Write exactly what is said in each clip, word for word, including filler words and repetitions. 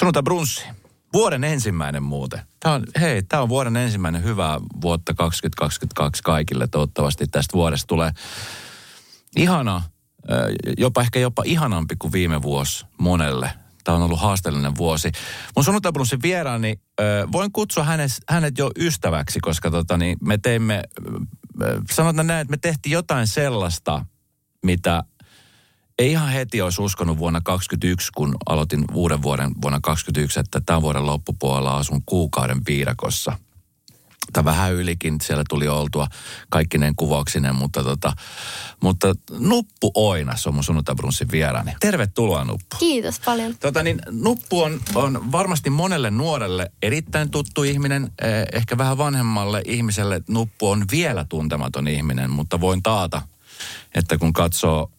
Sunnuntai brunssi. Vuoden ensimmäinen muuten. Tää on, hei, tämä on vuoden ensimmäinen hyvää vuotta kaksituhattakaksikymmentäkaksi kaikille. Toivottavasti tästä vuodesta tulee ihana, jopa ehkä jopa ihanampi kuin viime vuosi monelle. Tämä on ollut haasteellinen vuosi. Mun sunnuntai brunssin vieraani, voin kutsua hänet, hänet jo ystäväksi, koska tota, niin me teimme, sanotaan näin, että me tehtiin jotain sellaista, mitä ei ihan heti olisi uskonut vuonna kaksikymmentäyksi, kun aloitin uuden vuoden vuonna kaksikymmentäyksi, että tämän vuoden loppupuolella asun kuukauden viidakossa. Tai vähän ylikin, siellä tuli oltua kaikkineen kuvauksineen, mutta, tota, mutta Nuppu Oinas on mun sunnuntaibrunsin vieraani. Tervetuloa, Nuppu. Kiitos paljon. Tota niin, Nuppu on, on varmasti monelle nuorelle erittäin tuttu ihminen, ehkä vähän vanhemmalle ihmiselle. Nuppu on vielä tuntematon ihminen, mutta voin taata, että kun katsoo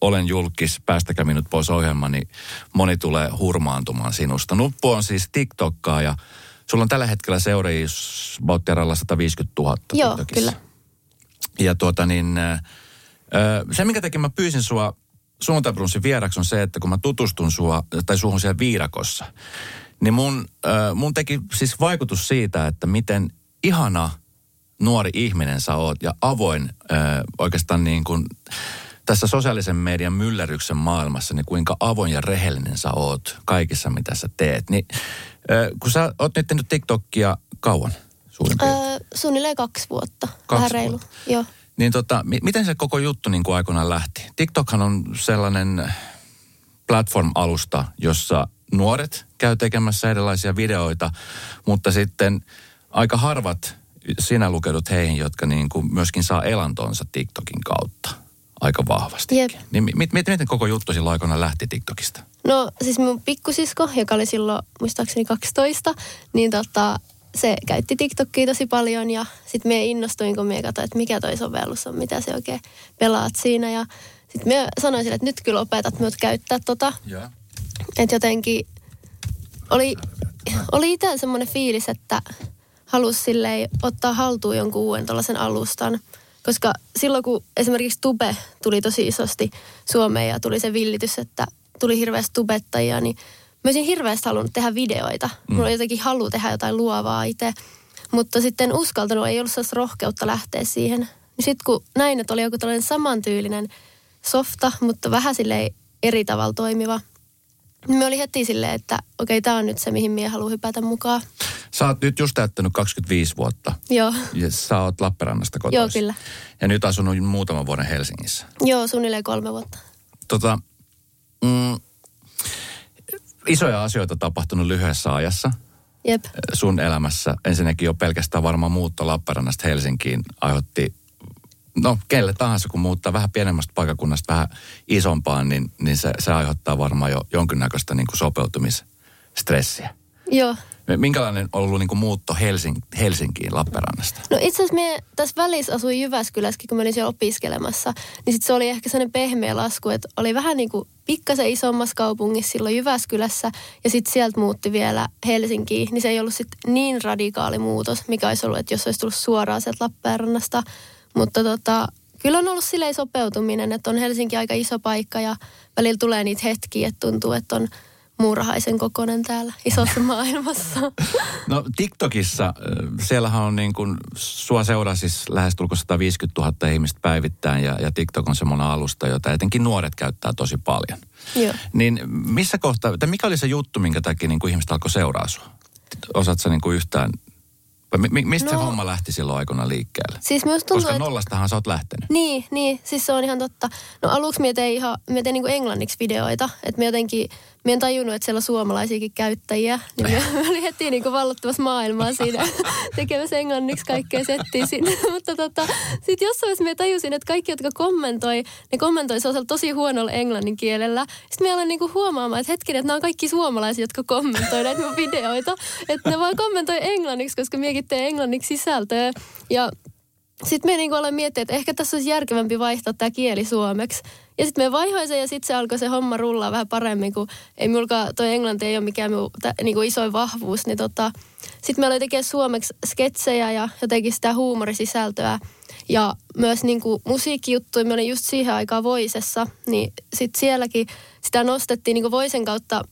Olen julkis, päästäkää minut pois -ohjelma, niin moni tulee hurmaantumaan sinusta. Nuppu on siis TikTokkaaja. Sulla on tällä hetkellä seuraajia Bauteralla sata viisikymmentätuhatta. Joo, TikTokissa. Kyllä. Ja tuota niin, se minkä takia mä pyysin sua suuntabrunsin vieraksi on se, että kun mä tutustun sua, tai suuhun siellä viidakossa, niin mun, mun teki siis vaikutus siitä, että miten ihana nuori ihminen sä oot ja avoin oikeastaan niin kuin tässä sosiaalisen median myllerryksen maailmassa, niin kuinka avoin ja rehellinen sä oot kaikissa, mitä sä teet. Niin, äh, kun sä oot nyt tehnyt TikTokia kauan suurin piirtein? Öö, suunnilleen kaksi vuotta. Kaksi reilu. Joo. Niin tota, m- miten se koko juttu niin kuin aikoinaan lähti? TikTokhan on sellainen platform-alusta, jossa nuoret käy tekemässä erilaisia videoita, mutta sitten aika harvat sinä lukeudut heihin, jotka niin kuin myöskin saa elantonsa TikTokin kautta. Aika vahvasti. Yep. Niin mit, mit, miten koko juttu silloin aikoinaan lähti TikTokista? No siis mun pikkusisko, joka oli silloin muistaakseni kaksitoista, niin tota, se käytti TikTokia tosi paljon ja sitten me innostuin, kun me katsoin, että mikä toi sovellus on, mitä se oikein pelaat siinä. Ja sitten me sanoin sille, että nyt kyllä opetat minut käyttää tota. Yeah. Että jotenkin oli, oli itse semmoinen fiilis, että halusi silleen ottaa haltuun jonkun uuden tuollaisen alustan. Koska silloin, kun esimerkiksi tube tuli tosi isosti Suomeen ja tuli se villitys, että tuli hirveästi tubettajia, niin mä olisin hirveästi halunnut tehdä videoita. Mm. Mulla oli jotenkin halu tehdä jotain luovaa itse, mutta sitten uskaltanut, ei ollut sellaista rohkeutta lähteä siihen. No sitten kun näin, että oli joku tällainen samantyylinen softa, mutta vähän silleen eri tavalla toimiva, niin me oli heti silleen, että okei, okay, tää on nyt se, mihin mie haluan hypätä mukaan. Sä oot nyt just täyttänyt kaksikymmentäviisi vuotta. Joo. Ja sä oot Lappeenrannasta kotoisin. Joo, kyllä. Ja nyt asunut muutaman vuoden Helsingissä. Joo, suunnilleen kolme vuotta. Tota, mm, isoja asioita tapahtunut lyhyessä ajassa. Jep. Sun elämässä. Ensinnäkin jo pelkästään varmaan muutto Lappeenrannasta Helsinkiin aiheutti, no kelle tahansa kun muuttaa vähän pienemmästä paikkakunnasta vähän isompaan, niin, niin se, se aiheuttaa varmaan jo jonkinnäköistä niin kuin sopeutumisstressiä. Joo. Minkälainen on ollut niin kuin muutto Helsing- Helsinkiin Lappeenrannasta? No itse asiassa me tässä välissä asuin Jyväskylässäkin, kun mä olin siellä opiskelemassa. Niin sitten se oli ehkä sellainen pehmeä lasku, että oli vähän niin kuin pikkasen isommassa kaupungissa silloin Jyväskylässä. Ja sitten sieltä muutti vielä Helsinkiin. Niin se ei ollut sitten niin radikaali muutos, mikä olisi ollut, että jos olisi tullut suoraan sieltä Lappeenrannasta. Mutta tota, kyllä on ollut silleen sopeutuminen, että on Helsinki aika iso paikka ja välillä tulee niitä hetkiä, että tuntuu, että on muurahaisen kokoinen täällä isossa maailmassa. No TikTokissa, siellähän on niin kuin, sua seuraa siis lähestulkoon sata viisikymmentätuhatta ihmistä päivittäin ja, ja TikTok on semmoinen alusta, jota etenkin nuoret käyttää tosi paljon. Joo. Niin missä kohtaa, tai mikä oli se juttu, minkä takia niin kuin ihmiset alkoi seuraa sua? Osaatko sä niin kuin yhtään, mi, mistä no, se homma lähti silloin aikana liikkeelle? Siis myös tuntuu, koska nollastahan et sä oot lähtenyt. Niin, niin, siis se on ihan totta. No aluksi mä tein ihan, mä tein niin kuin englanniksi videoita, että mä jotenkin mä en tajunnut, että siellä on suomalaisiakin käyttäjiä, niin me olin heti niin kuin vallottamassa maailmaa siinä, tekemässä englanniksi kaikkea settiä siinä. Mutta tota, sitten jossain vaiheessa mä tajusin, että kaikki, jotka kommentoi, ne kommentoi sellaisella tosi huonolla englannin kielellä. Sitten mä aloin niin kuin huomaamaan, että hetkinen, että nämä on kaikki suomalaisia, jotka kommentoi näitä mun videoita. Että ne vaan kommentoi englanniksi, koska miekin teen englanniksi sisältöä. Ja sitten me niin kuin aloin miettiä, että ehkä tässä olisi järkevämpi vaihtaa tämä kieli suomeksi. Ja sitten me vaihoin sen ja sitten se alkoi se homma rullaa vähän paremmin, kun ei mulkaan, toi englanti ei ole mikään minun niinku isoin vahvuus. Niin tota, sitten me aloin tekemään suomeksi sketsejä ja jotenkin sitä huumorisisältöä. Ja myös niinku musiikkijuttuja, me olin just siihen aikaan Voisessa, niin sitten sielläkin sitä nostettiin niinku Voisen kautta.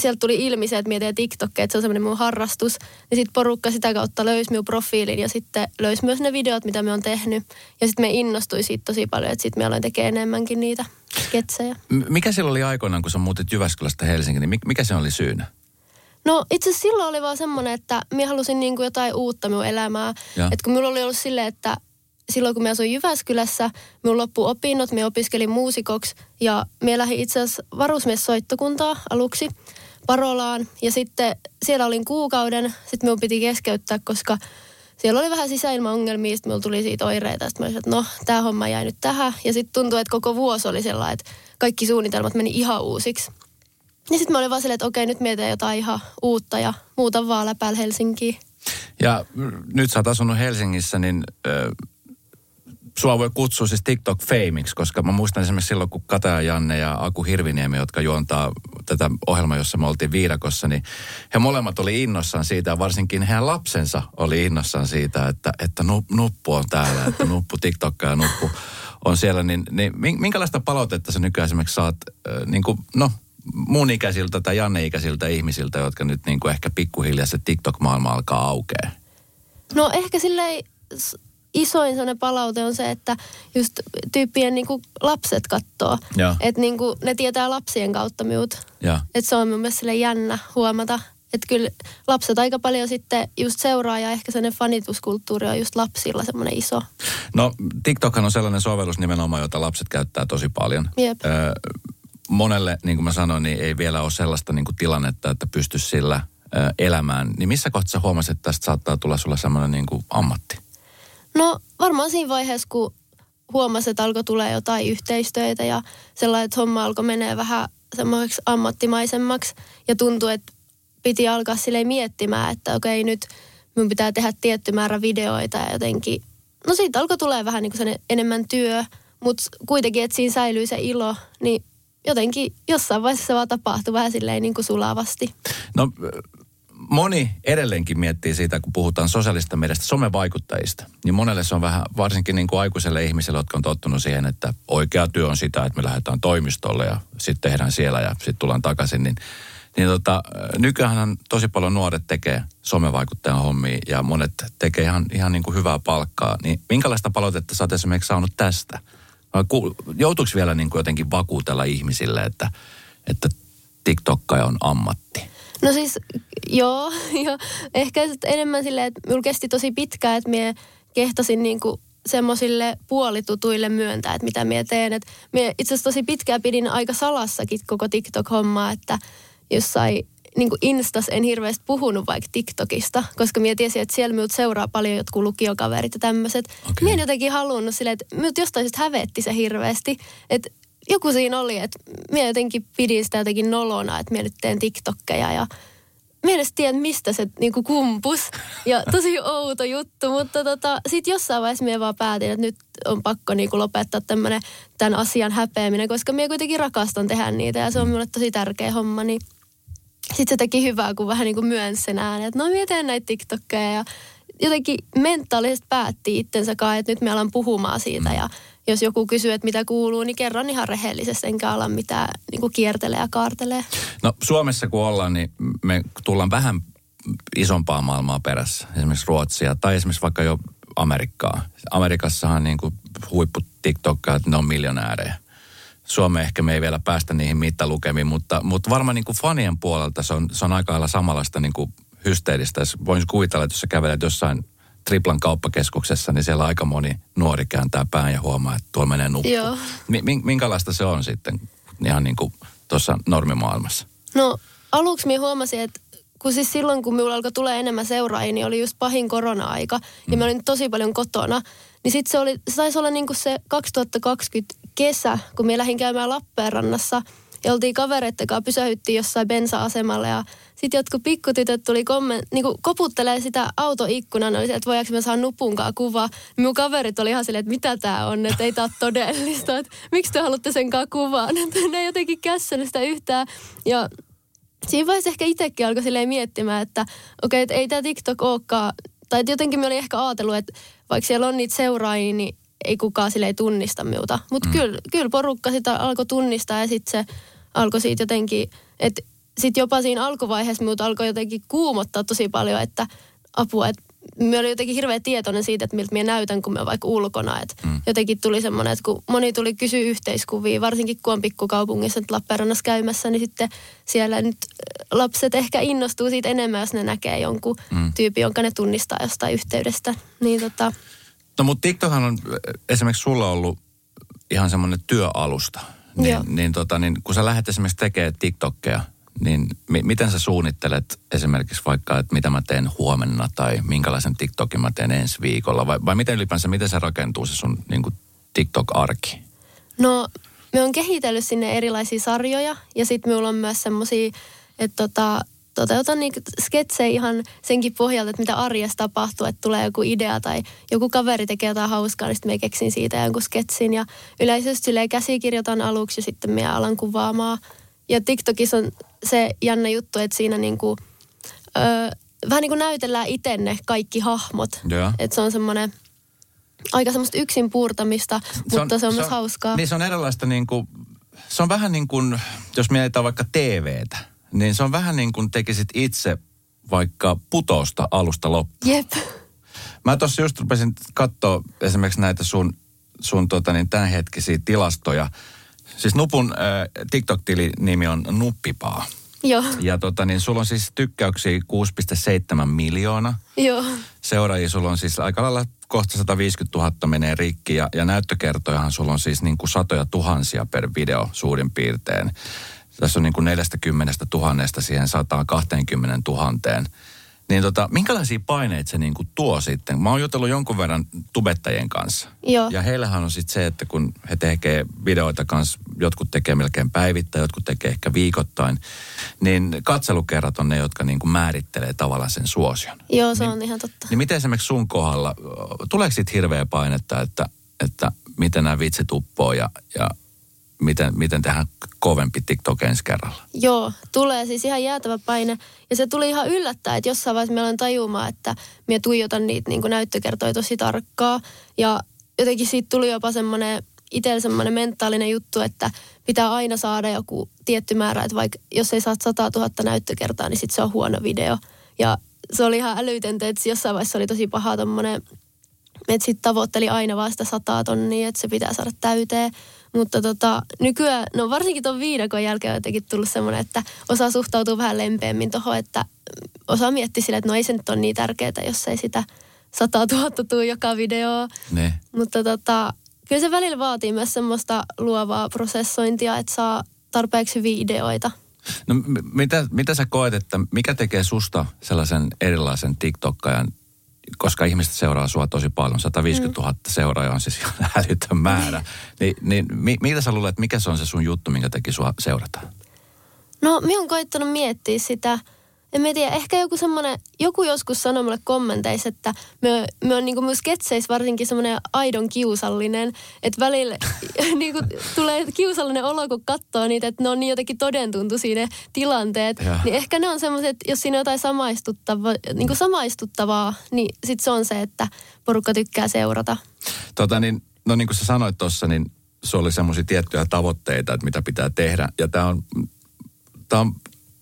sieltä tuli ilmi se, että minä teen TikTokia, että se on semmoinen mun harrastus. Ja sitten porukka sitä kautta löysi minun profiilin ja sitten löysi myös ne videot, mitä minä olen tehnyt. Ja sitten minä innostuin siitä tosi paljon, että sitten minä aloin tekemään enemmänkin niitä sketsejä. Mikä silloin oli aikoinaan, kun sä muutit Jyväskylästä Helsinkiin, niin mikä se oli syynä? No itse asiassa silloin oli vaan semmoinen, että minä halusin niin kuin jotain uutta minun elämää. Että kun minulla oli ollut silleen, että silloin kun minä asuin Jyväskylässä, minun loppu opinnot, minä opiskelin muusikoksi ja minä lähdin itse asiassa varusmiessoittokuntaa aluksi Parolaan. Ja sitten siellä olin kuukauden, sitten minun piti keskeyttää, koska siellä oli vähän sisäilmaongelmia, sitten minulla tuli siitä oireita. Sitten minä olin, että no, tämä homma jäi nyt tähän. Ja sitten tuntui, että koko vuosi oli sellainen, että kaikki suunnitelmat meni ihan uusiksi. Ja sitten mä olin vaan silleen, että okei, nyt mietitään jotain ihan uutta ja muuta vaan läpäällä Helsinkiin. Ja nyt sä oot asunut Helsingissä, niin ö, sua voi kutsua siis TikTok-feimiksi, koska mä muistan esimerkiksi silloin, kun Kataja Janne ja Aku Hirviniemi, jotka juontaa tätä ohjelmaa, jossa me oltiin Viidakossa, niin he molemmat oli innossaan siitä, ja varsinkin heidän lapsensa oli innossaan siitä, että, että Nuppu on täällä, että Nuppu TikTokkaa ja Nuppu on siellä. Niin, niin minkälaista palautetta sä nykyään esimerkiksi saat, ö, niin kuin, no... mun ikäisiltä tai Janne-ikäisiltä ihmisiltä, jotka nyt niin kuin ehkä pikkuhiljaa se TikTok-maailma alkaa aukeaa? No ehkä silleen isoin sellainen palaute on se, että just tyyppien niin kuin lapset kattoo. Että niin kuin ne tietää lapsien kautta minut. Että se on mun mielestä silleen jännä huomata. Että kyllä lapset aika paljon sitten just seuraa ja ehkä sellainen fanituskulttuuri on just lapsilla semmoinen iso. No TikTokhan on sellainen sovellus nimenomaan, jota lapset käyttää tosi paljon. Jep. Öö, Monelle, niin kuin mä sanoin, niin ei vielä ole sellaista niin kuin tilannetta, että pystyisi sillä ö, elämään. Niin missä kohtaa sä huomasit, että tästä saattaa tulla sulla semmoinen niin kuin ammatti? No varmaan siinä vaiheessa, kun huomasin, että alkoi tulla jotain yhteistöitä ja sellainen, että homma alkoi menee vähän semmoiseksi ammattimaisemmaksi. Ja tuntui, että piti alkaa silleen miettimään, että okei nyt mun pitää tehdä tietty määrä videoita ja jotenkin. No siitä alkoi tulla vähän niin kuin enemmän työ, mutta kuitenkin, että siinä säilyy se ilo, niin jotenkin jossain vaiheessa se vaan tapahtui vähän silleen niin kuin sulavasti. No moni edelleenkin miettii siitä, kun puhutaan sosiaalista mediasta, somevaikuttajista. Niin monelle se on vähän, varsinkin niin kuin aikuiselle ihmiselle, jotka on tottunut siihen, että oikea työ on sitä, että me lähdetään toimistolle ja sitten tehdään siellä ja sitten tullaan takaisin. Niin, niin tota, nykyäänhän tosi paljon nuoret tekee somevaikuttajan hommia ja monet tekee ihan, ihan niin kuin hyvää palkkaa. Niin minkälaista palautetta sä oot esimerkiksi saanut tästä? Joutuiko vielä niin kuin jotenkin vakuutella ihmisille, että, että TikTokkaja on ammatti? No siis, joo. joo. Ehkä enemmän silleen, että minulla kesti tosi pitkään, että minä kehtasin niin kuin semmoisille puolitutuille myöntää, että mitä minä teen. Et minä itse asiassa tosi pitkään pidin aika salassakin koko TikTok-hommaa, että jossain niin kuin Instas en hirveästi puhunut vaikka TikTokista, koska minä tiesin, että siellä minut seuraa paljon jotkut lukiokaverit ja tämmöiset. Okay. Minä en jotenkin halunnut silleen, että minut jostain syystä hävetti se hirveästi. Että joku siinä oli, että minä jotenkin pidin sitä jotenkin nolona, että minä nyt teen TikTokkeja ja minä en edes tiedä, mistä se niin kuin kumpus. Ja tosi outo juttu, mutta tota, sitten jossain vaiheessa minä vaan päätin, että nyt on pakko niin kuin lopettaa tämmöinen tämän asian häpeäminen, koska minä kuitenkin rakastan tehdä niitä ja se on minulle tosi tärkeä homma, niin sitten se teki hyvää, kun vähän niin kuin myönsi sen äänen, että no minä teen näitä TikTokkeja ja jotenkin mentaalisesti päätti itsensä kai, että nyt me alan puhumaan siitä ja jos joku kysyy, että mitä kuuluu, niin kerron ihan rehellisesti, enkä ala mitään niin kuin kiertelee ja kaartelee. No Suomessa kun ollaan, niin me tullaan vähän isompaa maailmaa perässä, esimerkiksi Ruotsia tai esimerkiksi vaikka jo Amerikkaa. Amerikassahan niin kuin huippu TikTokkaat, ne on miljonäärejä. Suomeen ehkä me ei vielä päästä niihin mittalukemiin, mutta, mutta varmaan niin kuin fanien puolelta se on, se on aika lailla samanlaista niin kuin hysteeristä. Voin kuvitella, että jos sä kävelet jossain Triplan kauppakeskuksessa, niin siellä aika moni nuori kääntää pään ja huomaa, että tuolla menee nuppu. Joo. Minkälaista se on sitten ihan niin kuin tuossa normimaailmassa? No aluksi minä huomasin, että kun siis silloin kun minulla alkoi tulla enemmän seuraajia, niin oli just pahin korona-aika ja mm. mä olin tosi paljon kotona. Niin sitten se, oli, se taisi olla niin kuin se kaksituhattakaksikymmentä kesä, kun minä lähdin käymään Lappeenrannassa ja oltiin kavereiden kanssa, pysähyttiin jossain bensa-asemalla ja sitten jotkut pikkutytöt tuli komment, niin kuin koputtelee sitä autoikkunan, oli se, että voidaanko mä saada Nupunkaan kuvaa. Minun kaverit oli ihan silleen, että mitä tämä on, että ei tämä ole todellista, että miksi te haluatte senkaan kuvaan, että ne ei jotenkin kässänyt sitä yhtään ja siinä vaiheessa ehkä itsekin alkoi silleen miettimään, että okei, että ei tämä TikTok olekaan, tai jotenkin minä olin ehkä ajatellut, että vaikka siellä on niitä seuraajia, niin ei kukaan silleen tunnista minulta. Mutta mm. kyllä, kyllä porukka sitä alkoi tunnistaa ja sitten se alkoi siitä jotenkin, että sitten jopa siinä alkuvaiheessa minut alkoi jotenkin kuumottaa tosi paljon, että apua, että minä olin jotenkin hirveän tietoinen siitä, että miltä minä näytän, kun minä vaikka ulkona. Että mm. jotenkin tuli semmoinen, että kun moni tuli kysyä yhteiskuvia, varsinkin kun on pikkukaupungissa nyt Lappeenrannassa käymässä, niin sitten siellä nyt lapset ehkä innostuu siitä enemmän, jos ne näkee jonkun mm. tyypin, jonka ne tunnistaa jostain yhteydestä. Niin tota... No mutta TikTokhan on esimerkiksi sulla ollut ihan semmoinen työalusta. Niin, niin, tota, niin kun sä lähdet esimerkiksi tekemään TikTokkeja, niin mi- miten sä suunnittelet esimerkiksi vaikka, että mitä mä teen huomenna tai minkälaisen TikTokin mä teen ensi viikolla? Vai, vai miten ylipäänsä, miten se rakentuu se sun niin kuin TikTok-arki? No, me on kehitellyt sinne erilaisia sarjoja ja sitten mulla on myös semmosia, että tota, toteutan niin sketsejä ihan senkin pohjalta, että mitä arjessa tapahtuu, että tulee joku idea tai joku kaveri tekee jotain hauskaa, niin sitten me keksin siitä jonkun sketsin. Ja yleensä silleen käsikirjoitan aluksi ja sitten me alan kuvaamaan. Ja TikTokissa on se jännä juttu, että siinä niinku, ö, vähän niin kuin näytellään itse ne kaikki hahmot. Yeah. Että se on semmoinen aika semmoista yksin puurtamista, se mutta on, se on myös hauskaa. Niin se on erilaista niin kuin, se on vähän niin kuin, jos mietitään vaikka T V:tä, niin se on vähän niin kuin tekisit itse vaikka Putousta alusta loppuun. Jep. Mä tossa just rupesin katsoa esimerkiksi näitä sun, sun tota niin tämänhetkisiä tilastoja. Siis Nupun äh, TikTok-tilinimi on Nuppipaa. Joo. Ja tota niin, sulla on siis tykkäyksiä kuusi pilkku seitsemän miljoonaa. Joo. Seuraajia sulla on siis aika lailla kohta sata viisikymmentätuhatta menee rikki. Ja, ja näyttökertojahan sulla on siis niin kuin satoja tuhansia per video suurin piirtein. Tässä on niin kuin neljästäkymmenestätuhannesta siihen sataankahteenkymmeneentuhanteen. Niin tota, minkälaisia paineita se niin kuin tuo sitten? Mä oon jutellut jonkun verran tubettajien kanssa. Joo. Ja heillähän on sitten se, että kun he tekee videoita kanssa, jotkut tekee melkein päivittäin, jotkut tekee ehkä viikoittain, niin katselukerrat on ne, jotka niin kuin määrittelee tavallaan sen suosion. Joo, se niin, on ihan totta. Niin miten esimerkiksi sun kohdalla, tuleeko siitä hirveä painetta, että, että miten nämä vitsit uppoo ja... ja Miten, miten tehdään kovempi TikTok ensi kerralla? Joo, tulee siis ihan jäätävä paine. Ja se tuli ihan yllättää, että jossain vaiheessa me aloin tajumaan, että me tuijotan niitä niin kuin näyttökertoja tosi tarkkaa. Ja jotenkin siitä tuli jopa semmoinen itsellä semmoinen mentaalinen juttu, että pitää aina saada joku tietty määrä. Että vaikka jos ei saa satatuhatta näyttökertaa, niin sitten se on huono video. Ja se oli ihan älytöntä, että jossain vaiheessa oli tosi paha tommoinen... Että sitten tavoitteli aina vaan sitä sataa tonnia, että se pitää saada täyteen. Mutta tota, nykyään, no varsinkin tuon viidakon jälkeen on jotenkin tullut semmoinen, että osaa suhtautua vähän lempeämmin tuohon, että osaa miettiä sille, että no ei se nyt ole niin tärkeää, jos ei sitä sataa tuhatta tule joka videoon. Ne. Mutta tota, kyllä se välillä vaatii myös semmoista luovaa prosessointia, että saa tarpeeksi hyviä ideoita. No m- mitä, mitä sä koet, että mikä tekee susta sellaisen erilaisen TikTokkajan? Koska ihmiset seuraa sua tosi paljon, sata viisikymmentätuhatta seuraajaa on siis ihan älytön määrä. Ni, niin mi, mitä sä luulet, mikä se on se sun juttu, minkä teki sua seurataan? No, minä olen koittanut miettiä sitä. En mä tiedä, ehkä joku semmoinen, joku joskus sanoi mulle kommenteissa, että me, me on niinku myös sketseissä varsinkin semmoinen aidon kiusallinen, että välillä niinku tulee kiusallinen olo, kun katsoo niitä, että ne on niin jotenkin todentuntuisia ne tilanteet. Ja. Niin ehkä ne on semmoiset, jos siinä on jotain samaistuttavaa, niinku samaistuttavaa, niin sit se on se, että porukka tykkää seurata. Tota niin, no niin kuin sä sanoit tuossa, niin se oli semmoisia tiettyjä tavoitteita, että mitä pitää tehdä. Ja tää on, tää on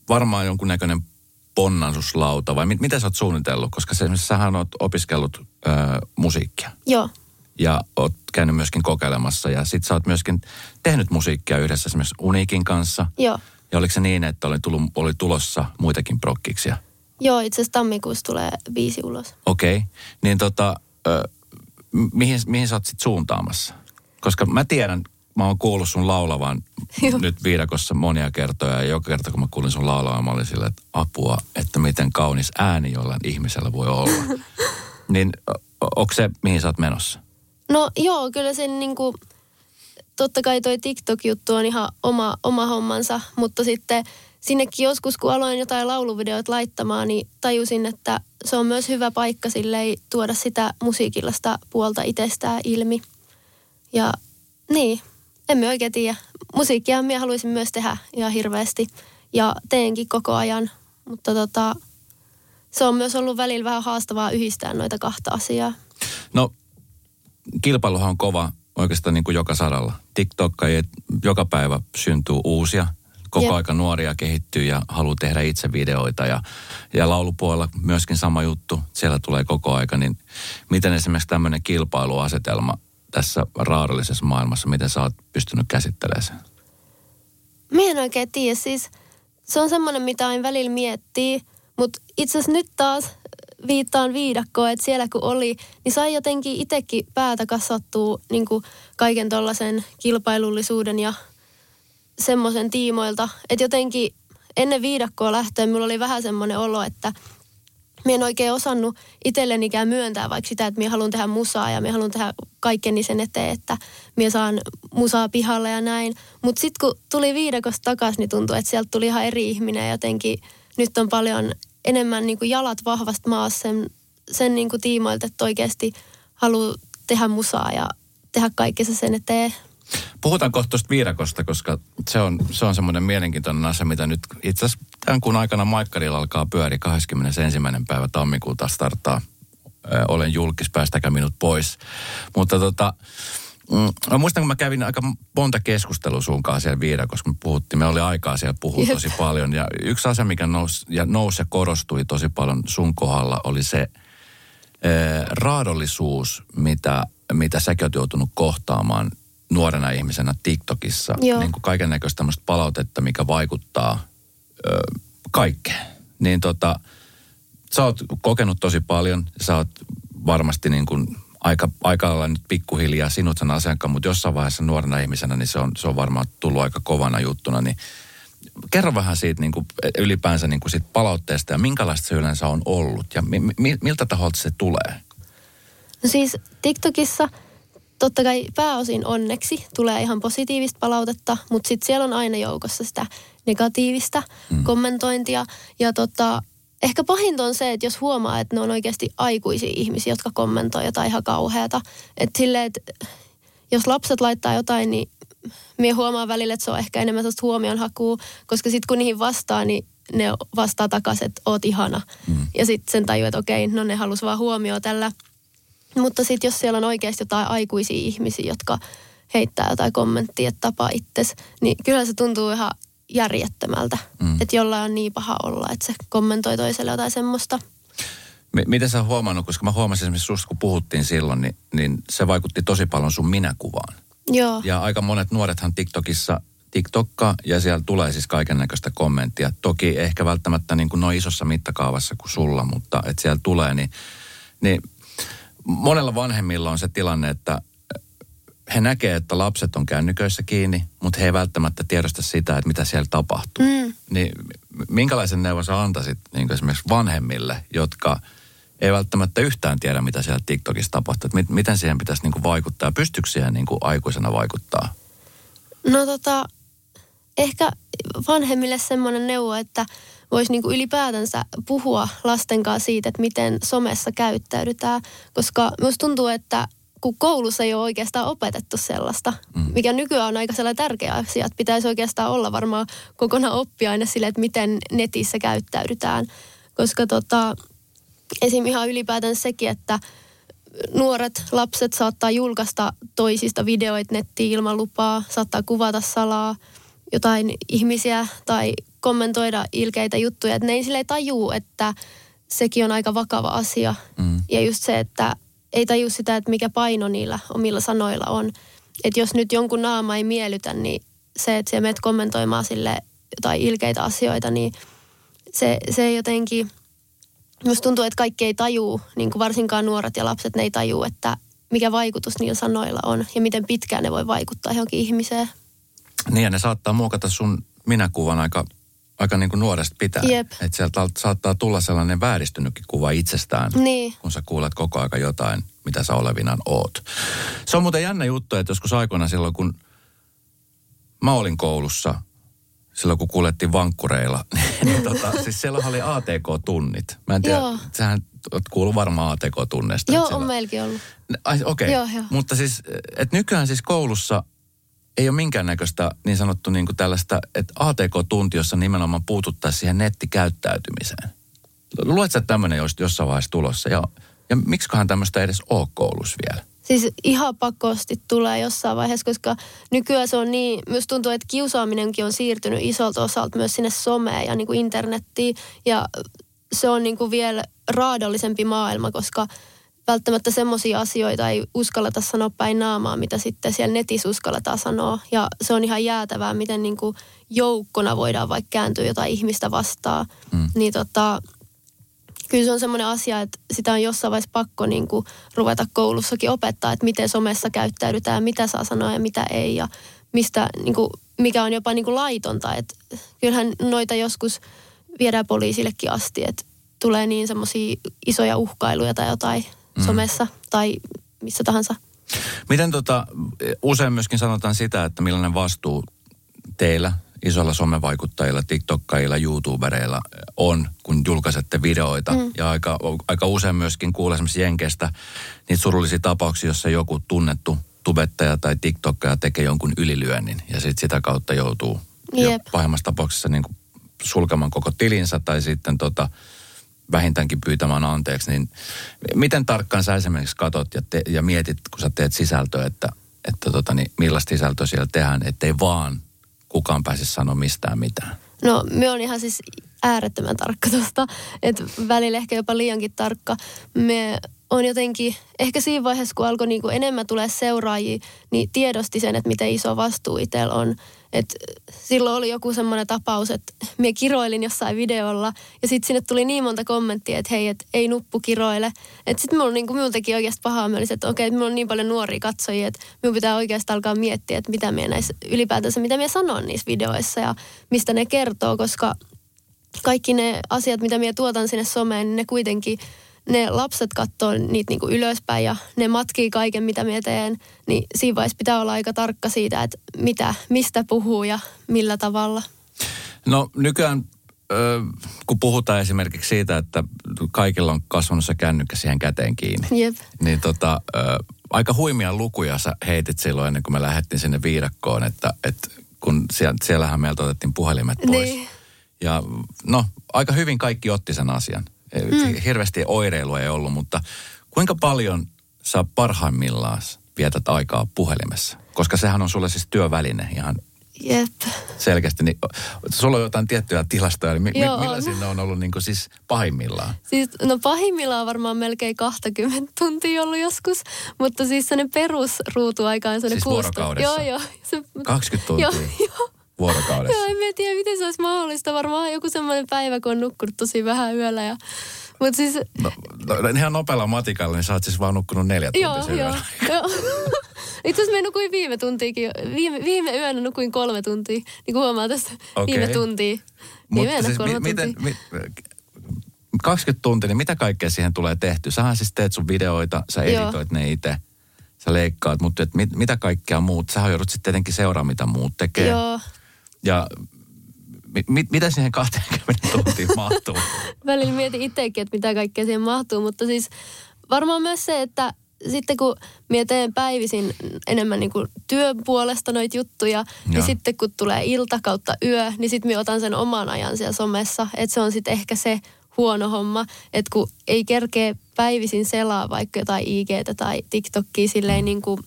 varmaan jonkunnäköinen ponnansuslauta vai mit, mitä sä oot suunnitellut? Koska sä, sähän oot opiskellut ö, musiikkia. Joo. Ja oot käynyt myöskin kokeilemassa ja sit sä oot myöskin tehnyt musiikkia yhdessä esimerkiksi Uniikin kanssa. Joo. Ja oliko se niin, että oli, tullut, oli tulossa muitakin prokkiksia? Joo, itse asiassa tammikuussa tulee biisi ulos. Okei. Okay. Niin tota, ö, mihin, mihin sä oot sit suuntaamassa? Koska mä tiedän... Mä oon kuullut sun laulavan nyt viidakossa monia kertoja ja joka kerta kun mä kuulin sun laulavan, mä olin silleen, että apua, että miten kaunis ääni jollain ihmisellä voi olla. Niin onko se, mihin sä oot menossa? No joo, kyllä se niinku, totta kai toi TikTok-juttu on ihan oma, oma hommansa, mutta sitten sinnekin joskus kun aloin jotain lauluvideoita laittamaan, niin tajusin, että se on myös hyvä paikka silleen tuoda sitä musiikillasta puolta itsestään ilmi. Ja niin. En mä oikein tiedä. Musiikkia minä haluaisin myös tehdä ihan hirveästi ja teenkin koko ajan, mutta tota, se on myös ollut välillä vähän haastavaa yhdistää noita kahta asiaa. No, kilpailuhan on kova oikeastaan niin kuin joka saralla. TikTokkaja, joka päivä syntyy uusia. koko ajan nuoria kehittyy ja haluaa tehdä itse videoita. Ja, ja laulupuolella myöskin sama juttu, siellä tulee koko aika. Niin miten esimerkiksi tämmöinen kilpailuasetelma tässä raadollisessa maailmassa, miten sä oot pystynyt käsittelemään sen? Mie en oikein tiedä. Siis se on semmoinen, mitä aina välillä miettii. Mutta itse asiassa nyt taas viittaan viidakkoon, että siellä kun oli, niin sai jotenkin itsekin päätä kasvattua niin kuin kaiken tollaisen kilpailullisuuden ja semmoisen tiimoilta. Että jotenkin ennen viidakkoa lähtöä mulla oli vähän semmoinen olo, että mä en oikein osannut itsellenikään myöntää vaikka sitä, että mä haluan tehdä musaa ja mä haluan tehdä kaikkeni sen eteen, että mä saan musaa pihalle ja näin. Mutta sitten kun tuli viidakosta takaisin, niin tuntui, että sieltä tuli ihan eri ihminen ja jotenkin nyt on paljon enemmän niin kuin jalat vahvasti maassa sen, sen niin kuin tiimoilta, että oikeasti haluaa tehdä musaa ja tehdä kaikkensa sen eteen. Puhutaan kohta tuosta viidakosta, koska se on, se on semmoinen mielenkiintoinen asia, mitä nyt itse asiassa tämän kuun aikana Maikkarilla alkaa pyöri. kahdeskymmenesensimmäinen päivä tammikuuta starttaa Olen julkis, päästäkää minut pois. Mutta tota, mä muistan, kun mä kävin aika monta keskustelua sun kanssa siellä viidakossa, me puhuttiin, me oli aikaa siellä puhua tosi paljon. Ja yksi asia, mikä nousi ja, nousi ja korostui tosi paljon sun kohdalla, oli se eh, raadollisuus, mitä, mitä säkin oot joutunut kohtaamaan nuorena ihmisenä TikTokissa, niin kuin kaiken näköistä tämmöistä palautetta, mikä vaikuttaa ö, kaikkeen. Niin tota, sä oot kokenut tosi paljon, sä oot varmasti niin kuin aika, aika lailla nyt pikkuhiljaa sinut sen asiankaan, mutta jossain vaiheessa nuorena ihmisenä, niin se on, se on varmaan tullut aika kovana juttuna, niin kerro vähän siitä niin kuin ylipäänsä niin kuin siitä palautteesta ja minkälaista se yleensä on ollut ja mi, mi, miltä taholta se tulee? No siis TikTokissa totta kai pääosin onneksi tulee ihan positiivista palautetta, mutta sitten siellä on aina joukossa sitä negatiivista mm. kommentointia. Ja tota, ehkä pahinta on se, että jos huomaa, että ne on oikeasti aikuisia ihmisiä, jotka kommentoi jotain ihan kauheata. Että silleen, että jos lapset laittaa jotain, niin minä huomaan välillä, että se on ehkä enemmän sellaista huomionhakua, koska sitten kun niihin vastaa, niin ne vastaa takaisin, että oot ihana. Mm. Ja sitten sen tajuu, että okei, no ne halusi vaan huomioon tällä. Mutta sitten jos siellä on oikeasti jotain aikuisia ihmisiä, jotka heittää jotain kommenttia, että tapaa itsesi, niin kyllä se tuntuu ihan järjettömältä, mm. että jollain on niin paha olla, että se kommentoi toiselle jotain semmoista. M- Miten sä oot huomannut, koska mä huomasin esimerkiksi susta, kun puhuttiin silloin, niin, niin se vaikutti tosi paljon sun minäkuvaan. Joo. Ja aika monet nuorethan TikTokissa TikTokkaa ja siellä tulee siis kaiken näköistä kommenttia. Toki ehkä välttämättä niin kuin noin isossa mittakaavassa kuin sulla, mutta että siellä tulee, niin... niin monella vanhemmilla on se tilanne, että he näkee, että lapset on kännyköissä kiinni, mutta he ei välttämättä tiedosta sitä, että mitä siellä tapahtuu. Mm. Niin minkälaisen neuvon sä antaisit niin esimerkiksi vanhemmille, jotka ei välttämättä yhtään tiedä, mitä siellä TikTokissa tapahtuu? Että miten siihen pitäisi niin kuin vaikuttaa? Pystyykö siihen niin kuin aikuisena vaikuttaa? No tota, ehkä vanhemmille semmoinen neuvo, että voisi niin kuin ylipäätänsä puhua lasten kanssa siitä, että miten somessa käyttäydytään, koska minusta tuntuu, että kun koulussa ei ole oikeastaan opetettu sellaista, mm. mikä nykyään on aika sellainen tärkeä asia, että pitäisi oikeastaan olla varmaan kokonaan oppiaine sille, että miten netissä käyttäydytään, koska tota, esim. Ihan ylipäätänsä sekin, että nuoret lapset saattaa julkaista toisista videoita nettiin ilman lupaa, saattaa kuvata salaa jotain ihmisiä tai kommentoida ilkeitä juttuja, että ne ei silleen tajuu, että sekin on aika vakava asia. Mm. Ja just se, että ei tajuu sitä, että mikä paino niillä omilla sanoilla on. Että jos nyt jonkun naama ei miellytä, niin se, että sä menet kommentoimaan sille jotain ilkeitä asioita, niin se, se jotenkin, musta tuntuu, että kaikki ei tajuu, niin kuin varsinkaan nuoret ja lapset, ne ei tajuu, että mikä vaikutus niillä sanoilla on ja miten pitkään ne voi vaikuttaa johonkin ihmiseen. Niin ja ne saattaa muokata sun minäkuvan aika... aika niin kuin nuoresta pitää. Että sieltä saattaa tulla sellainen vääristynytkin kuva itsestään, niin. Kun sä kuulet koko aika jotain, mitä sä olevinaan oot. Se on muuten jännä juttu, että joskus aikoina silloin, kun mä olin koulussa, silloin kun kuljettiin vankkureilla, niin tota, siis siellä oli A T K-tunnit. Mä en tiedä, sähän oot kuullut varmaan A T K-tunneista. Joo, on meilläkin ollut. Ai, okei, okay. Mutta siis, että nykyään siis koulussa... ei ole minkäännäköistä niin sanottu niin kuin tällaista, että A T K-tunti, jossa nimenomaan puututtaisiin siihen nettikäyttäytymiseen. Luet sä, että tämmöinen olisi jossain vaiheessa tulossa? Ja, ja miksikohan tämmöistä edes ole koulussa vielä? Siis ihan pakosti tulee jossain vaiheessa, koska nykyään se on niin, myös tuntuu, että kiusaaminenkin on siirtynyt isolta osalta myös sinne someen ja niin kuin internettiin. Ja se on niin kuin vielä raadollisempi maailma, koska välttämättä semmoisia asioita ei uskalleta sanoa päin naamaa, mitä sitten siellä netissä uskalletaan sanoa. Ja se on ihan jäätävää, miten niin kuin joukkona voidaan vaikka kääntyä jotain ihmistä vastaan. Mm. Niin tota... Kyllä se on semmoinen asia, että sitä on jossain vaiheessa pakko niin kuin ruveta koulussakin opettaa, että miten somessa käyttäydytään, mitä saa sanoa ja mitä ei ja mistä, niin kuin, mikä on jopa niin kuin laitonta. Et kyllähän noita joskus viedään poliisillekin asti, että tulee niin semmoisia isoja uhkailuja tai jotain mm. somessa tai missä tahansa. Miten tota, usein myöskin sanotaan sitä, että millainen vastuu teillä isolla somevaikuttajilla, tiktokkailla, youtubereilla on, kun julkaisette videoita. Mm. Ja aika, aika usein myöskin kuulee esimerkiksi Jenkeistä niitä surullisia tapauksia, jossa joku tunnettu tubettaja tai tiktokkaja tekee jonkun ylilyönnin. Ja sitten sitä kautta joutuu jo pahimmassa tapauksessa niin kuin sulkemaan koko tilinsä tai sitten tota, vähintäänkin pyytämään anteeksi. Niin, miten tarkkaan sä esimerkiksi katot ja, te, ja mietit, kun sä teet sisältöä, että, että tota, niin, millaista sisältöä siellä tehdään, ettei vaan kukaan pääsisi sanoa mistään mitään? No, me on ihan siis äärettömän tarkka tuosta, että välillä ehkä jopa liiankin tarkka. Me on jotenkin, ehkä siinä vaiheessa, kun alkoi niinku enemmän tulee seuraajia, niin tiedosti sen, että miten iso vastuu itsellä on. Et silloin oli joku semmoinen tapaus, että minä kiroilin jossain videolla, ja sitten sinne tuli niin monta kommenttia, että hei, et ei Nuppu kiroile. Että sitten minulla niinku, minultakin oikeasti pahaa mielissä, että okei, minulla on niin paljon nuoria katsojia, että minun pitää oikeastaan alkaa miettiä, että mitä minä näissä ylipäätänsä, mitä minä sanon niissä videoissa ja mistä ne kertoo, koska kaikki ne asiat, mitä minä tuotan sinne someen, niin ne kuitenkin, ne lapset katsoo niitä niinku ylöspäin ja ne matkii kaiken, mitä minä teen. Niin siinä vaiheessa pitää olla aika tarkka siitä, että mitä, mistä puhuu ja millä tavalla. No nykyään, kun puhutaan esimerkiksi siitä, että kaikilla on kasvanut se kännykkä siihen käteen kiinni. Jep. Niin tota, aika huimia lukuja sä heitit silloin ennen kuin me lähdettiin sinne viidakkoon, että, että kun siellähän meiltä otettiin puhelimet pois. Niin. Ja no, aika hyvin kaikki otti sen asian. Mm. Hirveästi oireilua ei ollut, mutta kuinka paljon sä parhaimmillaan vietät aikaa puhelimessa? Koska sehän on sulle siis työväline ihan Jep. selkeästi. Niin, sulla on jotain tiettyjä tilastoja, eli mi- Joo, millaisia on. ne on ollut niin kuin siis pahimmillaan? Siis, no pahimmillaan varmaan melkein kaksikymmentä tuntia ollut joskus, mutta siis sellainen perusruutuaika on sellainen siis vuorokaudessa? Joo, joo. Se, kaksikymmentä tuntia? Joo, joo. Vuorokaudessa. Joo, en mä tiedä, miten se olisi mahdollista. Varmaan joku semmoinen päivä, kun on nukkunut tosi vähän yöllä. Ja... Mut siis... No, no ihan nopealla matikalla, niin sä oot siis vaan nukkunut neljä tuntia sen yön. Joo. Itse asiassa mä nukuin viime tuntiikin. Viime, viime yönä nukuin kolme tuntia. Niin kuin huomaa tästä okay. viime tuntia. Viime yönä siis kolme mi- tuntia. Miten, mi- kaksikymmentä tuntia, niin mitä kaikkea siihen tulee tehty? Sähän siis teet sun videoita, sä editoit Joo. ne itse. Sä leikkaat, mutta et mit, mitä kaikkea muut? Sähän joudut sitten tietenkin seuraamaan, mitä muut tekee. Joo. Ja mit, mitä siihen kaksikymmentä tuntiin mahtuu? Välillä mietin itsekin, että mitä kaikkea siihen mahtuu, mutta siis varmaan myös se, että sitten kun minä teen päivisin enemmän niin kuin työn puolesta noita juttuja, Joo. niin sitten kun tulee ilta kautta yö, niin sitten minä otan sen oman ajan siellä somessa, että se on sitten ehkä se huono homma, että kun ei kerkeä päivisin selaa vaikka jotain I G:tä tai TikTokia silleen niin kuin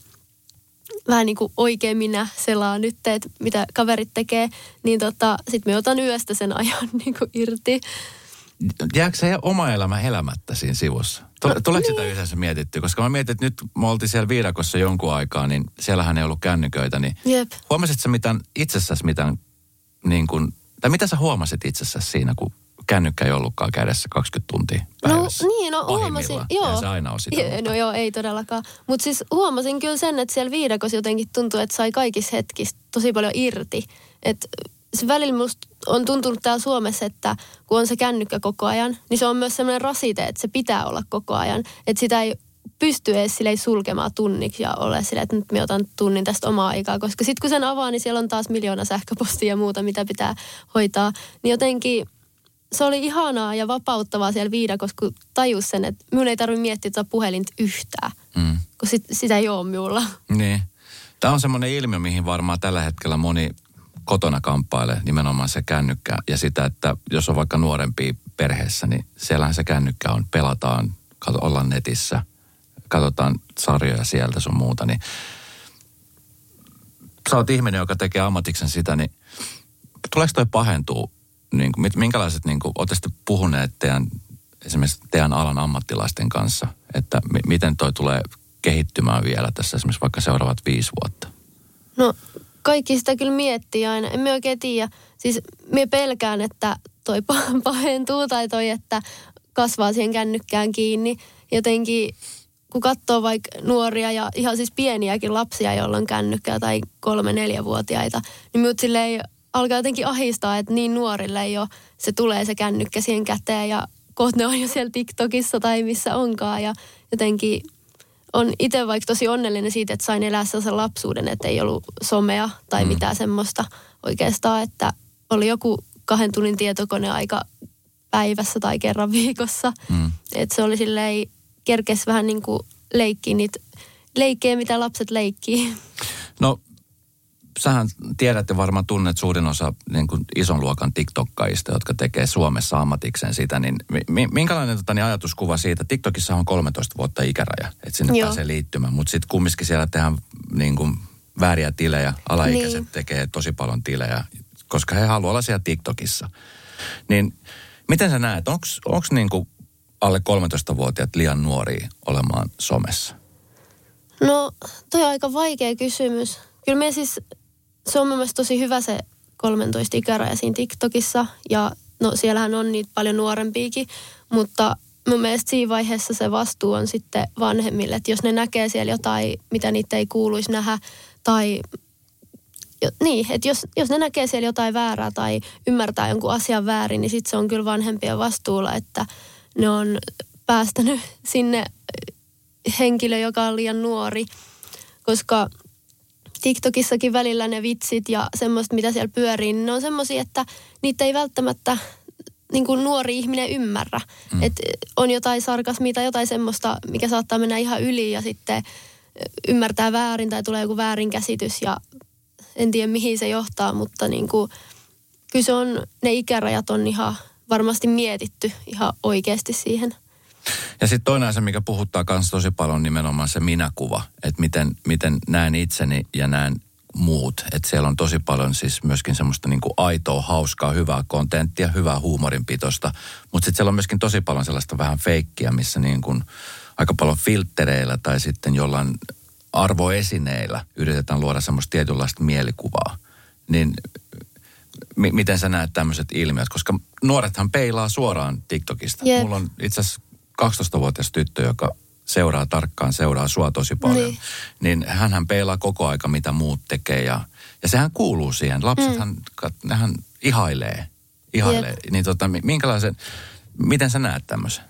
vähän niin kuin oikein minä selaan nyt, että mitä kaverit tekee, niin tota, sitten me otan yöstä sen ajan niin kuin irti. Jääkö se oma elämä elämättä siinä sivussa? Tuleeko no, niin. sitä yhdessä mietittyä? Koska mä mietin, että nyt me oltiin siellä viidakossa jonkun aikaa, niin siellähän ei ollut kännyköitä. Niin Jep. Huomasitko sä mitään itsessäsi mitään, niin kuin, tai mitä sä huomasit itsessäsi siinä, kun kännykkä ei ollutkaan kädessä kaksikymmentä tuntia päivässä. No niin, no huomasin. Joo. Se aina on sitä, mutta... No joo, ei todellakaan. Mutta siis huomasin kyllä sen, että siellä viidakossa jotenkin tuntuu, että sai kaikissa hetkissä tosi paljon irti. Että se välillä musta on tuntunut täällä Suomessa, että kun on se kännykkä koko ajan, niin se on myös sellainen rasite, että se pitää olla koko ajan. Että sitä ei pysty edes silleen sulkemaan tunniksi ja ole silleen, että nyt me otan tunnin tästä omaa aikaa. Koska sitten kun sen avaa, niin siellä on taas miljoona sähköpostia ja muuta, mitä pitää hoitaa. Niin jotenkin... Se oli ihanaa ja vapauttavaa siellä viidakossa, kun tajus sen, että minun ei tarvitse miettiä tätä puhelinta yhtään, mm. kun sit, sitä ei ole minulla. Niin. Tämä on semmoinen ilmiö, mihin varmaan tällä hetkellä moni kotona kamppailee, nimenomaan se kännykkä. Ja sitä, että jos on vaikka nuorempi perheessä, niin siellähän se kännykkä on. Pelataan, ollaan netissä, katsotaan sarjoja sieltä sun muuta, niin sä oot ihminen, joka tekee ammatiksen sitä, niin tuleeko toi pahentuu? Niin kuin, minkälaiset, niin kuin, ootte sitten puhuneet teidän, esimerkiksi teidän alan ammattilaisten kanssa, että m- miten toi tulee kehittymään vielä tässä esimerkiksi vaikka seuraavat viisi vuotta? No kaikki sitä kyllä miettii aina. En mä oikein tiedä. Siis mä pelkään, että toi pahentuu tai toi, että kasvaa siihen kännykkään kiinni. Jotenkin kun katsoo vaikka nuoria ja ihan siis pieniäkin lapsia, joilla on kännykkää tai kolme-neljävuotiaita, niin minut silleen alkaa jotenkin ahistaa, että niin nuorille jo se tulee se kännykkä siihen käteen ja kohta ne on jo siellä TikTokissa tai missä onkaan. Ja jotenkin on itse vaikka tosi onnellinen siitä, että sain elää sellaisen lapsuuden, että ei ollut somea tai mm. mitään semmoista oikeastaan, että oli joku kahden tunnin tietokoneaika päivässä tai kerran viikossa. Mm. Että se oli silleen, kerkesi vähän niin kuin leikkiä niitä leikkejä, mitä lapset leikkii. No, sähän tiedät ja varmaan tunnet suurin osa niin kuin ison luokan TikTokkaista, jotka tekee Suomessa ammatikseen sitä, niin minkälainen tota, niin ajatuskuva siitä? TikTokissa on kolmetoista vuotta ikäraja, että sinne Joo. pääsee liittymään, mutta sitten kumminkin siellä tehdään niin kuin vääriä tilejä, alaikäiset niin. tekee tosi paljon tilejä, koska he haluaa olla siellä TikTokissa. Niin miten sä näet, onko niin kuin alle kolmetoistavuotiaat liian nuoria olemaan somessa? No, toi on aika vaikea kysymys. Kyllä me siis... Se on mielestäni tosi hyvä se kolmetoista ikäraja siinä TikTokissa ja no siellähän on niitä paljon nuorempiakin, mutta mun mielestä siinä vaiheessa se vastuu on sitten vanhemmille, että jos ne näkee siellä jotain, mitä niitä ei kuuluisi nähdä tai jo, niin, että jos, jos ne näkee siellä jotain väärää tai ymmärtää jonkun asian väärin, niin sitten se on kyllä vanhempien vastuulla, että ne on päästänyt sinne henkilö, joka on liian nuori, koska TikTokissakin välillä ne vitsit ja semmoista, mitä siellä pyörii, niin ne on semmoisia, että niitä ei välttämättä niin kuin nuori ihminen ymmärrä. Mm. Että on jotain sarkasmia tai jotain semmoista, mikä saattaa mennä ihan yli ja sitten ymmärtää väärin tai tulee joku väärinkäsitys ja en tiedä mihin se johtaa, mutta niin kuin, kyllä se on, ne ikärajat on ihan varmasti mietitty ihan oikeasti siihen. Ja sitten toinen asia, mikä puhuttaa kanssa tosi paljon, nimenomaan se minäkuva, että miten, miten näen itseni ja näen muut. Että siellä on tosi paljon siis myöskin semmoista niinku aitoa, hauskaa, hyvää kontenttia, hyvää huumorinpitosta. Mutta sitten siellä on myöskin tosi paljon sellaista vähän feikkiä, missä niinku aika paljon filttereillä tai sitten jollain arvoesineillä yritetään luoda semmoista tietynlaista mielikuvaa. Niin m- miten sä näet tämmöiset ilmiöt? Koska nuorethan peilaa suoraan TikTokista. Yep. Mulla on itse asiassa kaksitoistavuotias tyttö, joka seuraa tarkkaan, seuraa sua tosi paljon, niin, niin hänhän peilaa koko aika, mitä muut tekee. Ja, ja sehän kuuluu siihen. Lapsethan, mm. nehän ihailee. ihailee. Yep. Niin tota, minkälaisen, miten sä näet tämmöisen?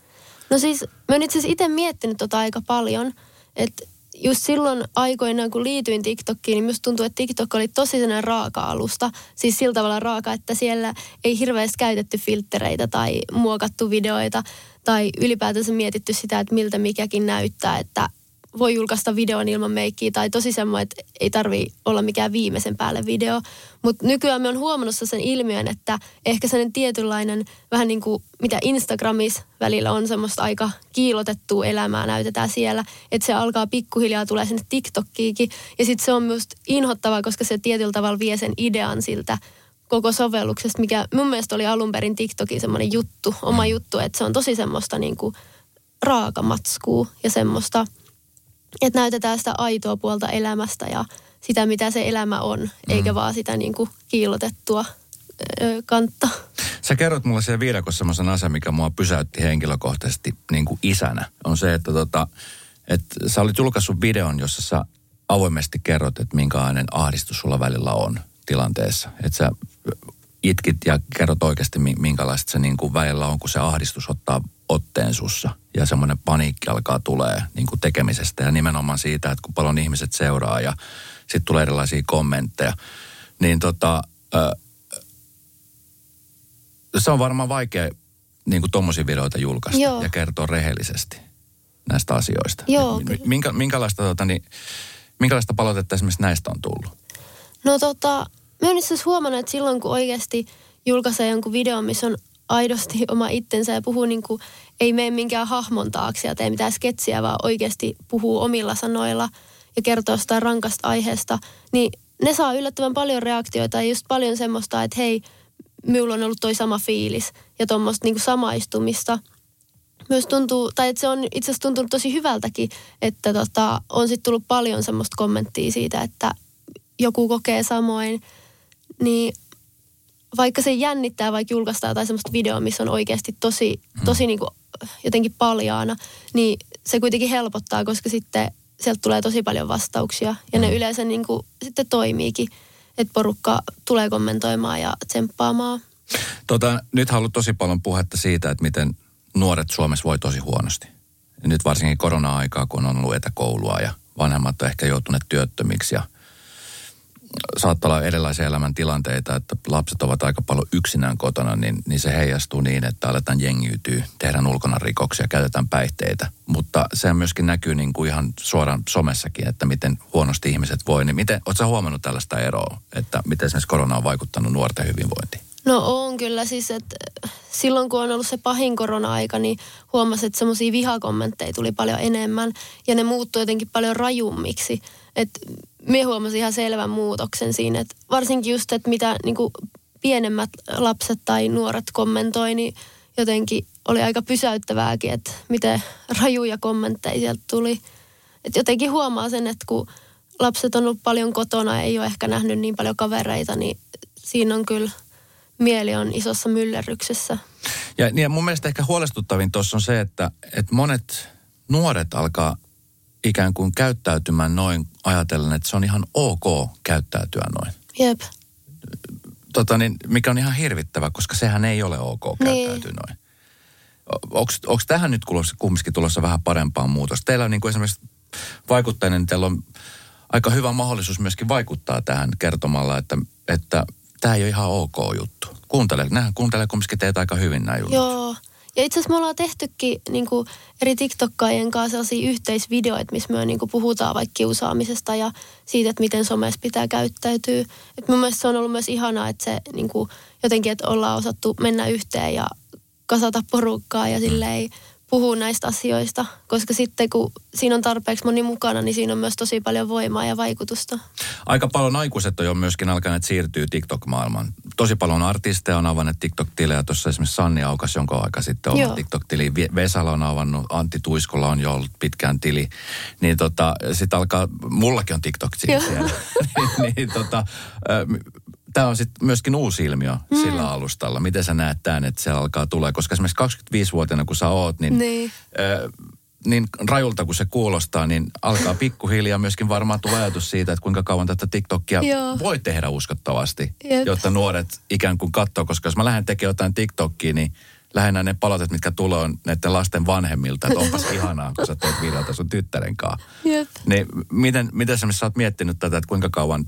No siis, mä oon itse asiassa itse miettinyt tota aika paljon, että just silloin aikoinaan, kun liityin TikTokiin, niin musta tuntuu, että TikTok oli tosi sellainen raaka-alusta. Siis sillä tavalla raaka, että siellä ei hirveästi käytetty filttereitä tai muokattu videoita. Tai ylipäätänsä mietitty sitä, että miltä mikäkin näyttää, että voi julkaista videon ilman meikkiä. Tai tosi semmoinen, että ei tarvitse olla mikään viimeisen päälle video. Mutta nykyään me on huomannut sen ilmiön, että ehkä sellainen tietynlainen, vähän niin kuin mitä Instagramissa välillä on semmoista aika kiilotettua elämää näytetään siellä. Että se alkaa pikkuhiljaa tulee sinne TikTokkiinkin. Ja sitten se on musta inhottavaa, koska se tietyllä tavalla vie sen idean siltä koko sovelluksesta, mikä mun mielestä oli alun perin TikTokin semmoinen juttu, oma juttu, että se on tosi semmoista niinku raakamatskua ja semmoista, että näytetään sitä aitoa puolta elämästä ja sitä, mitä se elämä on, eikä mm. vaan sitä niinku kiillotettua ö, kantta. Sä kerrot mulle siellä viidakossa semmoisen asian, mikä mua pysäytti henkilökohtaisesti niinku isänä, on se, että tota, et sä olit julkaissut videon, jossa sä avoimesti kerrot, että minkälainen ahdistus sulla välillä on tilanteessa, että sä itkit ja kerrot oikeasti, minkälaista se niin kuin välillä on, kun se ahdistus ottaa otteen sussa ja semmoinen paniikki alkaa tulee niin kuin tekemisestä ja nimenomaan siitä, että kun paljon ihmiset seuraa ja sitten tulee erilaisia kommentteja, niin tota, se on varmaan vaikea niin kuin tommosia videoita julkaista Joo. ja kertoa rehellisesti näistä asioista. Joo, minkä, minkälaista, tota, niin, minkälaista palautetta esimerkiksi näistä on tullut? No tota, mä oon itse asiassa huomannut, että silloin kun oikeasti julkaisee jonkun videon, missä on aidosti oma itsensä ja puhuu niin kuin, ei mene minkään hahmon taakse ja tee mitään sketsiä, vaan oikeasti puhuu omilla sanoilla ja kertoo sitä rankasta aiheesta, niin ne saa yllättävän paljon reaktioita ja just paljon semmoista, että hei, minulla on ollut toi sama fiilis ja tuommoista niin kuin samaistumista. Myös tuntuu, tai että se on itse asiassa tuntunut tosi hyvältäkin, että tota, on sitten tullut paljon semmoista kommenttia siitä, että joku kokee samoin, niin vaikka se jännittää, vaikka julkaistaan tai semmoista videoa, missä on oikeasti tosi, tosi niin kuin jotenkin paljaana, niin se kuitenkin helpottaa, koska sitten sieltä tulee tosi paljon vastauksia ja ne yleensä niin kuin sitten toimiikin, että porukka tulee kommentoimaan ja tsemppaamaan. Tota, nyt on ollut tosi paljon puhetta siitä, että miten nuoret Suomessa voi tosi huonosti. Ja nyt varsinkin korona-aikaa, kun on ollut etäkoulua ja vanhemmat on ehkä joutuneet työttömiksi ja saattaa olla erilaisia elämäntilanteita, että lapset ovat aika paljon yksinään kotona, niin, niin se heijastuu niin, että aletaan jengiytyä, tehdään ulkona rikoksia, käytetään päihteitä. Mutta se myöskin näkyy niin kuin ihan suoraan somessakin, että miten huonosti ihmiset voi. Niin miten, ootko sä huomannut tällaista eroa, että miten esimerkiksi korona on vaikuttanut nuorten hyvinvointiin? No on kyllä siis, että silloin kun on ollut se pahin korona-aika, niin huomasin, että semmoisia vihakommentteja tuli paljon enemmän ja ne muuttui jotenkin paljon rajummiksi. Että minä huomasin ihan selvän muutoksen siinä, että varsinkin just, että mitä niin kuin pienemmät lapset tai nuoret kommentoi, niin jotenkin oli aika pysäyttävääkin, että miten rajuja kommentteja sieltä tuli. Että jotenkin huomaa sen, että kun lapset on ollut paljon kotona ja ei ole ehkä nähnyt niin paljon kavereita, niin siinä on kyllä... Mieli on isossa myllerryksessä. Ja, ja mun mielestä ehkä huolestuttavin tuossa on se, että, että monet nuoret alkaa ikään kuin käyttäytymään noin ajatellen, että se on ihan ok käyttäytyä noin. Jep. Tota niin, mikä on ihan hirvittävä, koska sehän ei ole ok käyttäytyä niin. Noin. Onko tähän nyt kumminkin tulossa vähän parempaa muutosta? Teillä on niin kuin esimerkiksi vaikuttajana, niin teillä on aika hyvä mahdollisuus myöskin vaikuttaa tähän kertomalla, että... että tämä ei ole ihan ok juttu. Kuuntele, nähän kuuntelee kumminkin teet aika hyvin nämä jutut. Joo. Ja itse asiassa me ollaan tehtykin niin kuin eri TikTokkaajien kanssa sellaisia yhteisvideoita, missä me niin kuin puhutaan vaikka kiusaamisesta ja siitä, että miten somessa pitää käyttäytyä. Et mun mielestä se on ollut myös ihanaa, että se niin kuin jotenkin, että ollaan osattu mennä yhteen ja kasata porukkaa ja silleen puhua näistä asioista. Koska sitten kun siinä on tarpeeksi moni mukana, niin siinä on myös tosi paljon voimaa ja vaikutusta. Aika paljon aikuiset on jo myöskin alkaneet siirtyä TikTok-maailmaan. Tosi paljon artisteja on avannut TikTok-tilejä. Tuossa esimerkiksi Sanni aukasi jonkun aika sitten oman TikTok-tiliin. Vesala on avannut, Antti Tuiskola on jo ollut pitkään tili. Niin tota, sit alkaa, mullakin on TikTok siellä. niin, niin tota, tämä on sitten myöskin uusi ilmiö mm. sillä alustalla. Miten sä näet tämän, että siellä alkaa tulla? Koska esimerkiksi kaksikymmentäviisivuotiaana, kun sä oot, niin... niin. Ö, niin rajulta kuin se kuulostaa, niin alkaa pikkuhiljaa myöskin varmaan tulla ajatus siitä, että kuinka kauan tätä TikTokia Joo. voi tehdä uskottavasti, Jep. jotta nuoret ikään kuin katsoo. Koska jos mä lähden tekemään jotain TikTokia, niin lähinnä ne palautet, mitkä tulee on näiden lasten vanhemmilta, että onpas ihanaa, kun sä teet videota sun tyttären kanssa. Niin miten, miten sä, sä oot miettinyt tätä, että kuinka kauan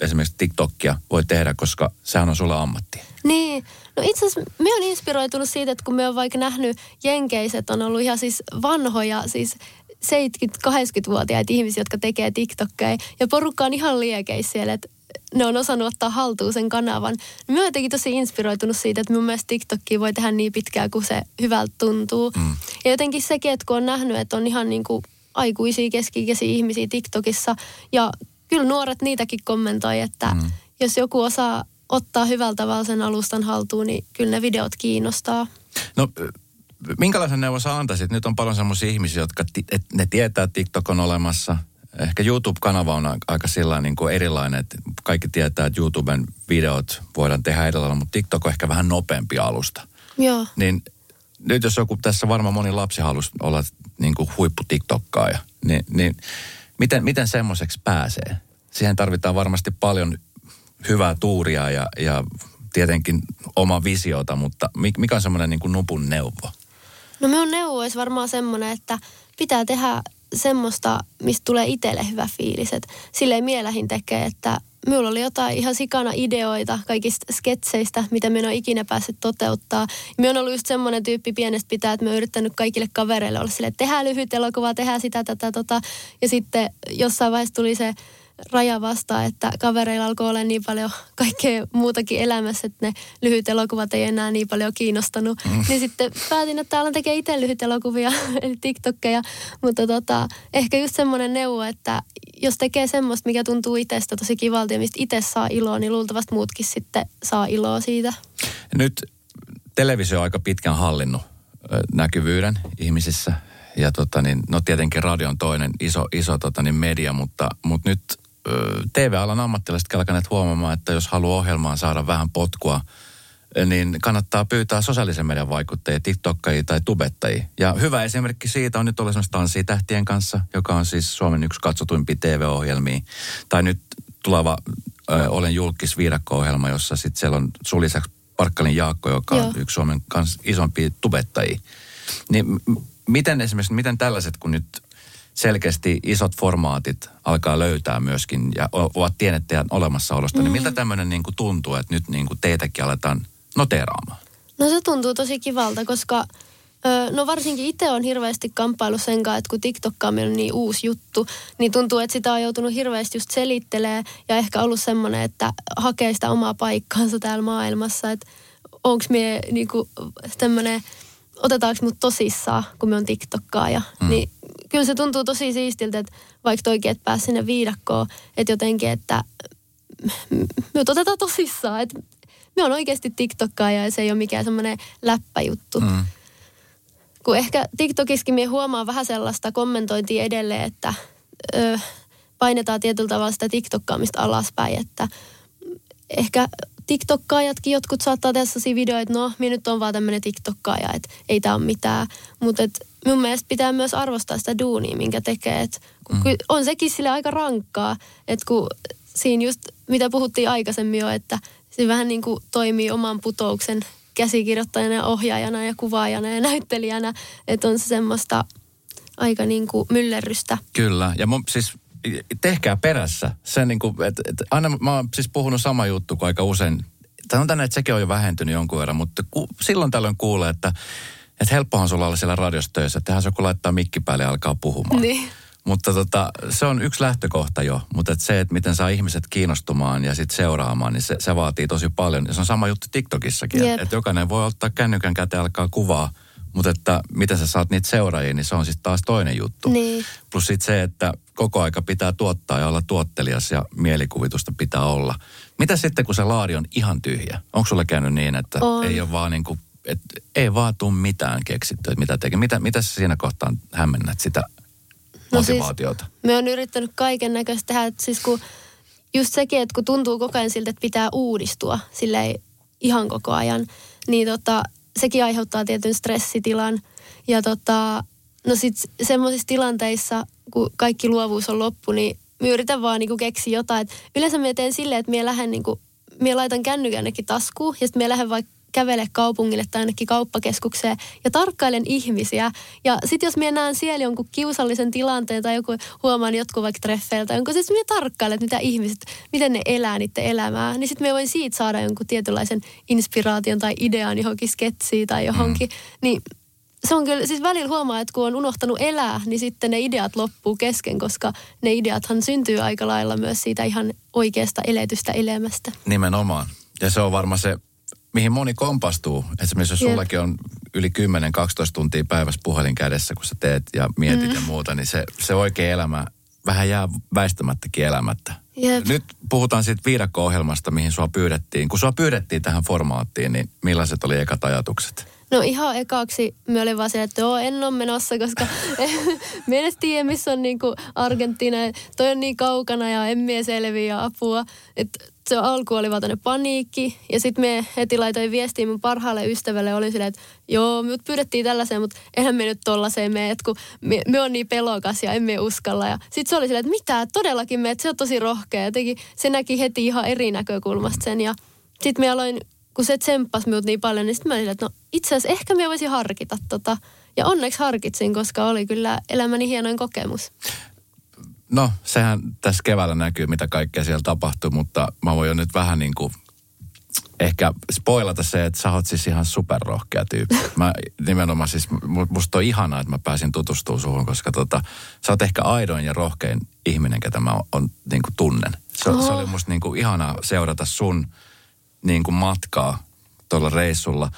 esimerkiksi TikTokia voi tehdä, koska sehän on sulla ammatti. Niin, no itse asiassa minä olen inspiroitunut siitä, että kun minä olen vaikka nähnyt jenkeiset, on ollut ihan siis vanhoja, siis seitsemänkymmentä-kahdeksankymmentävuotiaita ihmisiä, jotka tekee TikTokkeja, ja porukka on ihan liekeissä siellä, että ne on osannut ottaa haltuun sen kanavan. Minä olen jotenkin tosi inspiroitunut siitä, että minun mielestä TikTokia voi tehdä niin pitkään, kuin se hyvältä tuntuu. Mm. Ja jotenkin sekin, että kun on nähnyt, että on ihan niin kuin aikuisia, keski-ikäisiä ihmisiä TikTokissa, ja kyllä nuoret niitäkin kommentoi, että mm. jos joku osaa ottaa hyvällä tavalla sen alustan haltuun, niin kyllä ne videot kiinnostaa. No, minkälaisen neuvon sä antaisit? Nyt on paljon semmoisia ihmisiä, jotka ti- et, ne tietää, että TikTok on olemassa. Ehkä YouTube-kanava on aika sillä niin kuin erilainen, että kaikki tietää, että YouTuben videot voidaan tehdä edellä, mutta TikTok on ehkä vähän nopeampi alusta. Joo. Niin nyt jos joku, tässä varmaan moni lapsi halusi olla niin kuin huippu-TikTokkaaja, niin... niin Miten, miten semmoiseksi pääsee? Siihen tarvitaan varmasti paljon hyvää tuuria ja, ja tietenkin oma visiota, mutta mikä on semmoinen niin kuin Nupun neuvo? No minun neuvo olisi varmaan semmoinen, että pitää tehdä semmoista, mistä tulee itselle hyvä fiilis. Et silleen minä lähdin tekemään, että minulla oli jotain ihan sikana ideoita kaikista sketseistä, mitä minä en ole ikinä päässyt toteuttaa. Minä olen ollut just semmoinen tyyppi pienestä pitää, että minä olen yrittänyt kaikille kavereille olla silleen, että tehdään lyhyt elokuva, tehdään sitä, tätä, tota. Ja sitten jossain vaiheessa tuli se raja vastaan, että kavereilla alkoi olla niin paljon kaikkea muutakin elämässä, että ne lyhyt elokuvat ei enää niin paljon kiinnostanut. Mm. Niin sitten päätin, että alan tekee itse lyhyt elokuvia, eli TikTokkeja, mutta tota, ehkä just semmoinen neuvo, että jos tekee semmoista, mikä tuntuu itsestä tosi kivalta ja mistä itse saa iloa, niin luultavasti muutkin sitten saa iloa siitä. Nyt televisio on aika pitkään hallinnut näkyvyyden ihmisissä. Ja tota niin, no tietenkin radio on toinen iso, iso tota niin media, mutta, mutta nyt T V-alan ammattilaiset alkaneet huomaamaan, että jos haluaa ohjelmaan saada vähän potkua, niin kannattaa pyytää sosiaalisen median vaikuttajia, TikTokkaajia tai tubettajia. Ja hyvä esimerkki siitä on nyt ollut esimerkiksi Tanssi Tähtien kanssa, joka on siis Suomen yksi katsotuimpia T V-ohjelmia. Tai nyt tuleva ö, Olen julkis viidakko-ohjelma, jossa sitten siellä on sun lisäksi Parkkalin Jaakko, joka on Joo. yksi Suomen kanssa isompia tubettajia. Niin miten esimerkiksi, miten tällaiset, kun nyt selkeästi isot formaatit alkaa löytää myöskin ja ovat tiennettäjän olemassaolosta, mm. niin miltä tämmöinen niin kuin tuntuu, että nyt niin kuin teitäkin aletaan noteeraamaan? No se tuntuu tosi kivalta, koska no varsinkin itse on hirveästi kamppailut sen kanssa, että kun TikTokkaaminen on niin uusi juttu, niin tuntuu, että sitä on joutunut hirveästi just selittelemään ja ehkä ollut semmoinen, että hakee sitä omaa paikkaansa täällä maailmassa, että onko mie niin kuin tämmöinen... otetaanko mut tosissaan, kun me on TikTokkaaja. Mm. Niin kyllä se tuntuu tosi siistiltä, että vaikka toikin et pääs sinne viidakkoon, että jotenkin, että me otetaan tosissaan, että me on oikeasti TikTokkaaja ja se ei ole mikään semmoinen läppäjuttu. Mm. Kun ehkä TikTokissakin me huomaa vähän sellaista kommentointia edelleen, että ö, painetaan tietyllä tavalla sitä TikTokkaamista alaspäin, että ehkä... TikTokkaajatkin jotkut saattaa tehdä sellaisia videoita, että no, minä nyt on vaan tämmöinen TikTokkaaja, että ei tämä ole mitään. Mutta mun mielestä pitää myös arvostaa sitä duunia, minkä tekee. Et, kun mm. on sekin sille aika rankkaa, että kun siinä just, mitä puhuttiin aikaisemmin jo, että se vähän niin kuin toimii oman putouksen käsikirjoittajana ja ohjaajana ja kuvaajana ja näyttelijänä. Että on se semmoista aika niin kuin myllerrystä. Kyllä, ja mun siis... tehkää perässä. Sen niin kuin, et, et, aina mä oon siis puhunut sama juttu kuin aika usein. Sanotaan, että sekin on jo vähentynyt jonkun verran, mutta ku, silloin tällöin kuulee, että et helppohan sulla olla siellä radiossa töissä. Tehän se, kun laittaa mikki päälle ja alkaa puhumaan. Niin. Mutta tota, se on yksi lähtökohta jo. Mutta et se, että miten saa ihmiset kiinnostumaan ja sitten seuraamaan, niin se, se vaatii tosi paljon. Ja se on sama juttu TikTokissakin. Yep. Että et jokainen voi ottaa kännykän käteen alkaa kuvaa. Mutta että miten sä saat niitä seuraajia, niin se on sitten taas toinen juttu. Niin. Plus sitten se, että koko aika pitää tuottaa ja olla tuottelias ja mielikuvitusta pitää olla. Mitä sitten, kun se laari on ihan tyhjä? Onko sulla käynyt niin, että on. ei ole vaan niin kuin, että ei vaan tuu mitään keksittyä, että mitä tekee? Mitä, mitä sä siinä kohtaan hämmennät sitä motivaatiota? No siis, me on yrittänyt kaiken näköistä tehdä, että siis kun just sekin, että kun tuntuu koko ajan siltä, että pitää uudistua silleen ihan koko ajan, niin tota... sekin aiheuttaa tietyn stressitilan. Ja tota, no sit semmoisissa tilanteissa, kun kaikki luovuus on loppu, niin minä yritän vaan niinku keksiä jotain. Et yleensä minä teen silleen, että minä lähden niinku, minä laitan kännykännekin taskuun ja sitten minä lähden vaikka kävele kaupungille tai ainakin kauppakeskukseen ja tarkkailen ihmisiä. Ja sitten jos minä näen siellä jonkun kiusallisen tilanteen tai joku, huomaan jotkut vaikka treffeiltä, jonkun siis minä tarkkailen, mitä ihmiset, miten ne elää niiden elämää, niin sitten minä voin siitä saada jonkun tietynlaisen inspiraation tai idean johonkin sketsiin tai johonkin. Mm. Niin se on kyllä, siis välillä huomaa, että kun on unohtanut elää, niin sitten ne ideat loppuu kesken, koska ne ideathan syntyy aika lailla myös siitä ihan oikeasta eletystä elämästä. Nimenomaan. Ja se on varmaan se mihin moni kompastuu. Esimerkiksi jos sullakin on yli kymmenen kaksitoista tuntia päivässä puhelin kädessä, kun sä teet ja mietit mm. ja muuta, niin se, se oikea elämä vähän jää väistämättäkin elämättä. Jep. Nyt puhutaan siitä viidakko-ohjelmasta, mihin sua pyydettiin. Kun sua pyydettiin tähän formaattiin, niin millaiset oli ekat ajatukset? No ihan ekaksi me olin vaan siellä, että joo, en ole menossa, koska me edes tiedä, missä on niinku Argentiina. Toi on niin kaukana ja en mie selviä apua. Että se alku oli vaan tämmöinen paniikki. Ja sitten me heti laitoin viestiä mun parhaalle ystävälle. Olin silleen, että joo, mut pyydettiin tällaiseen, mutta eihän me nyt tollaiseen mene. Että kun me, me on niin pelokas ja en me uskalla. Ja sitten se oli silleen, että mitä, todellakin me, että se on tosi rohkea. Jotenkin se näki heti ihan eri näkökulmasta sen. Ja sitten me aloin... kun se tsemppasi minut niin paljon, niin sitten mä olin, että no itse asiassa ehkä minä voisin harkita tota. Ja onneksi harkitsin, koska oli kyllä elämäni hienoin kokemus. No, sehän tässä keväällä näkyy, mitä kaikkea siellä tapahtuu, mutta mä voin jo nyt vähän niin kuin ehkä spoilata se, että sä oot siis ihan superrohkea tyyppi. Mä nimenomaan siis, musta on ihanaa, että mä pääsin tutustumaan suhun, koska tota, sä oot ehkä aidoin ja rohkein ihminen, ketä mä on, on niin kuin tunnen. Se, se oli musta niin kuin ihanaa seurata sun niin kuin matkaa tuolla reissulla.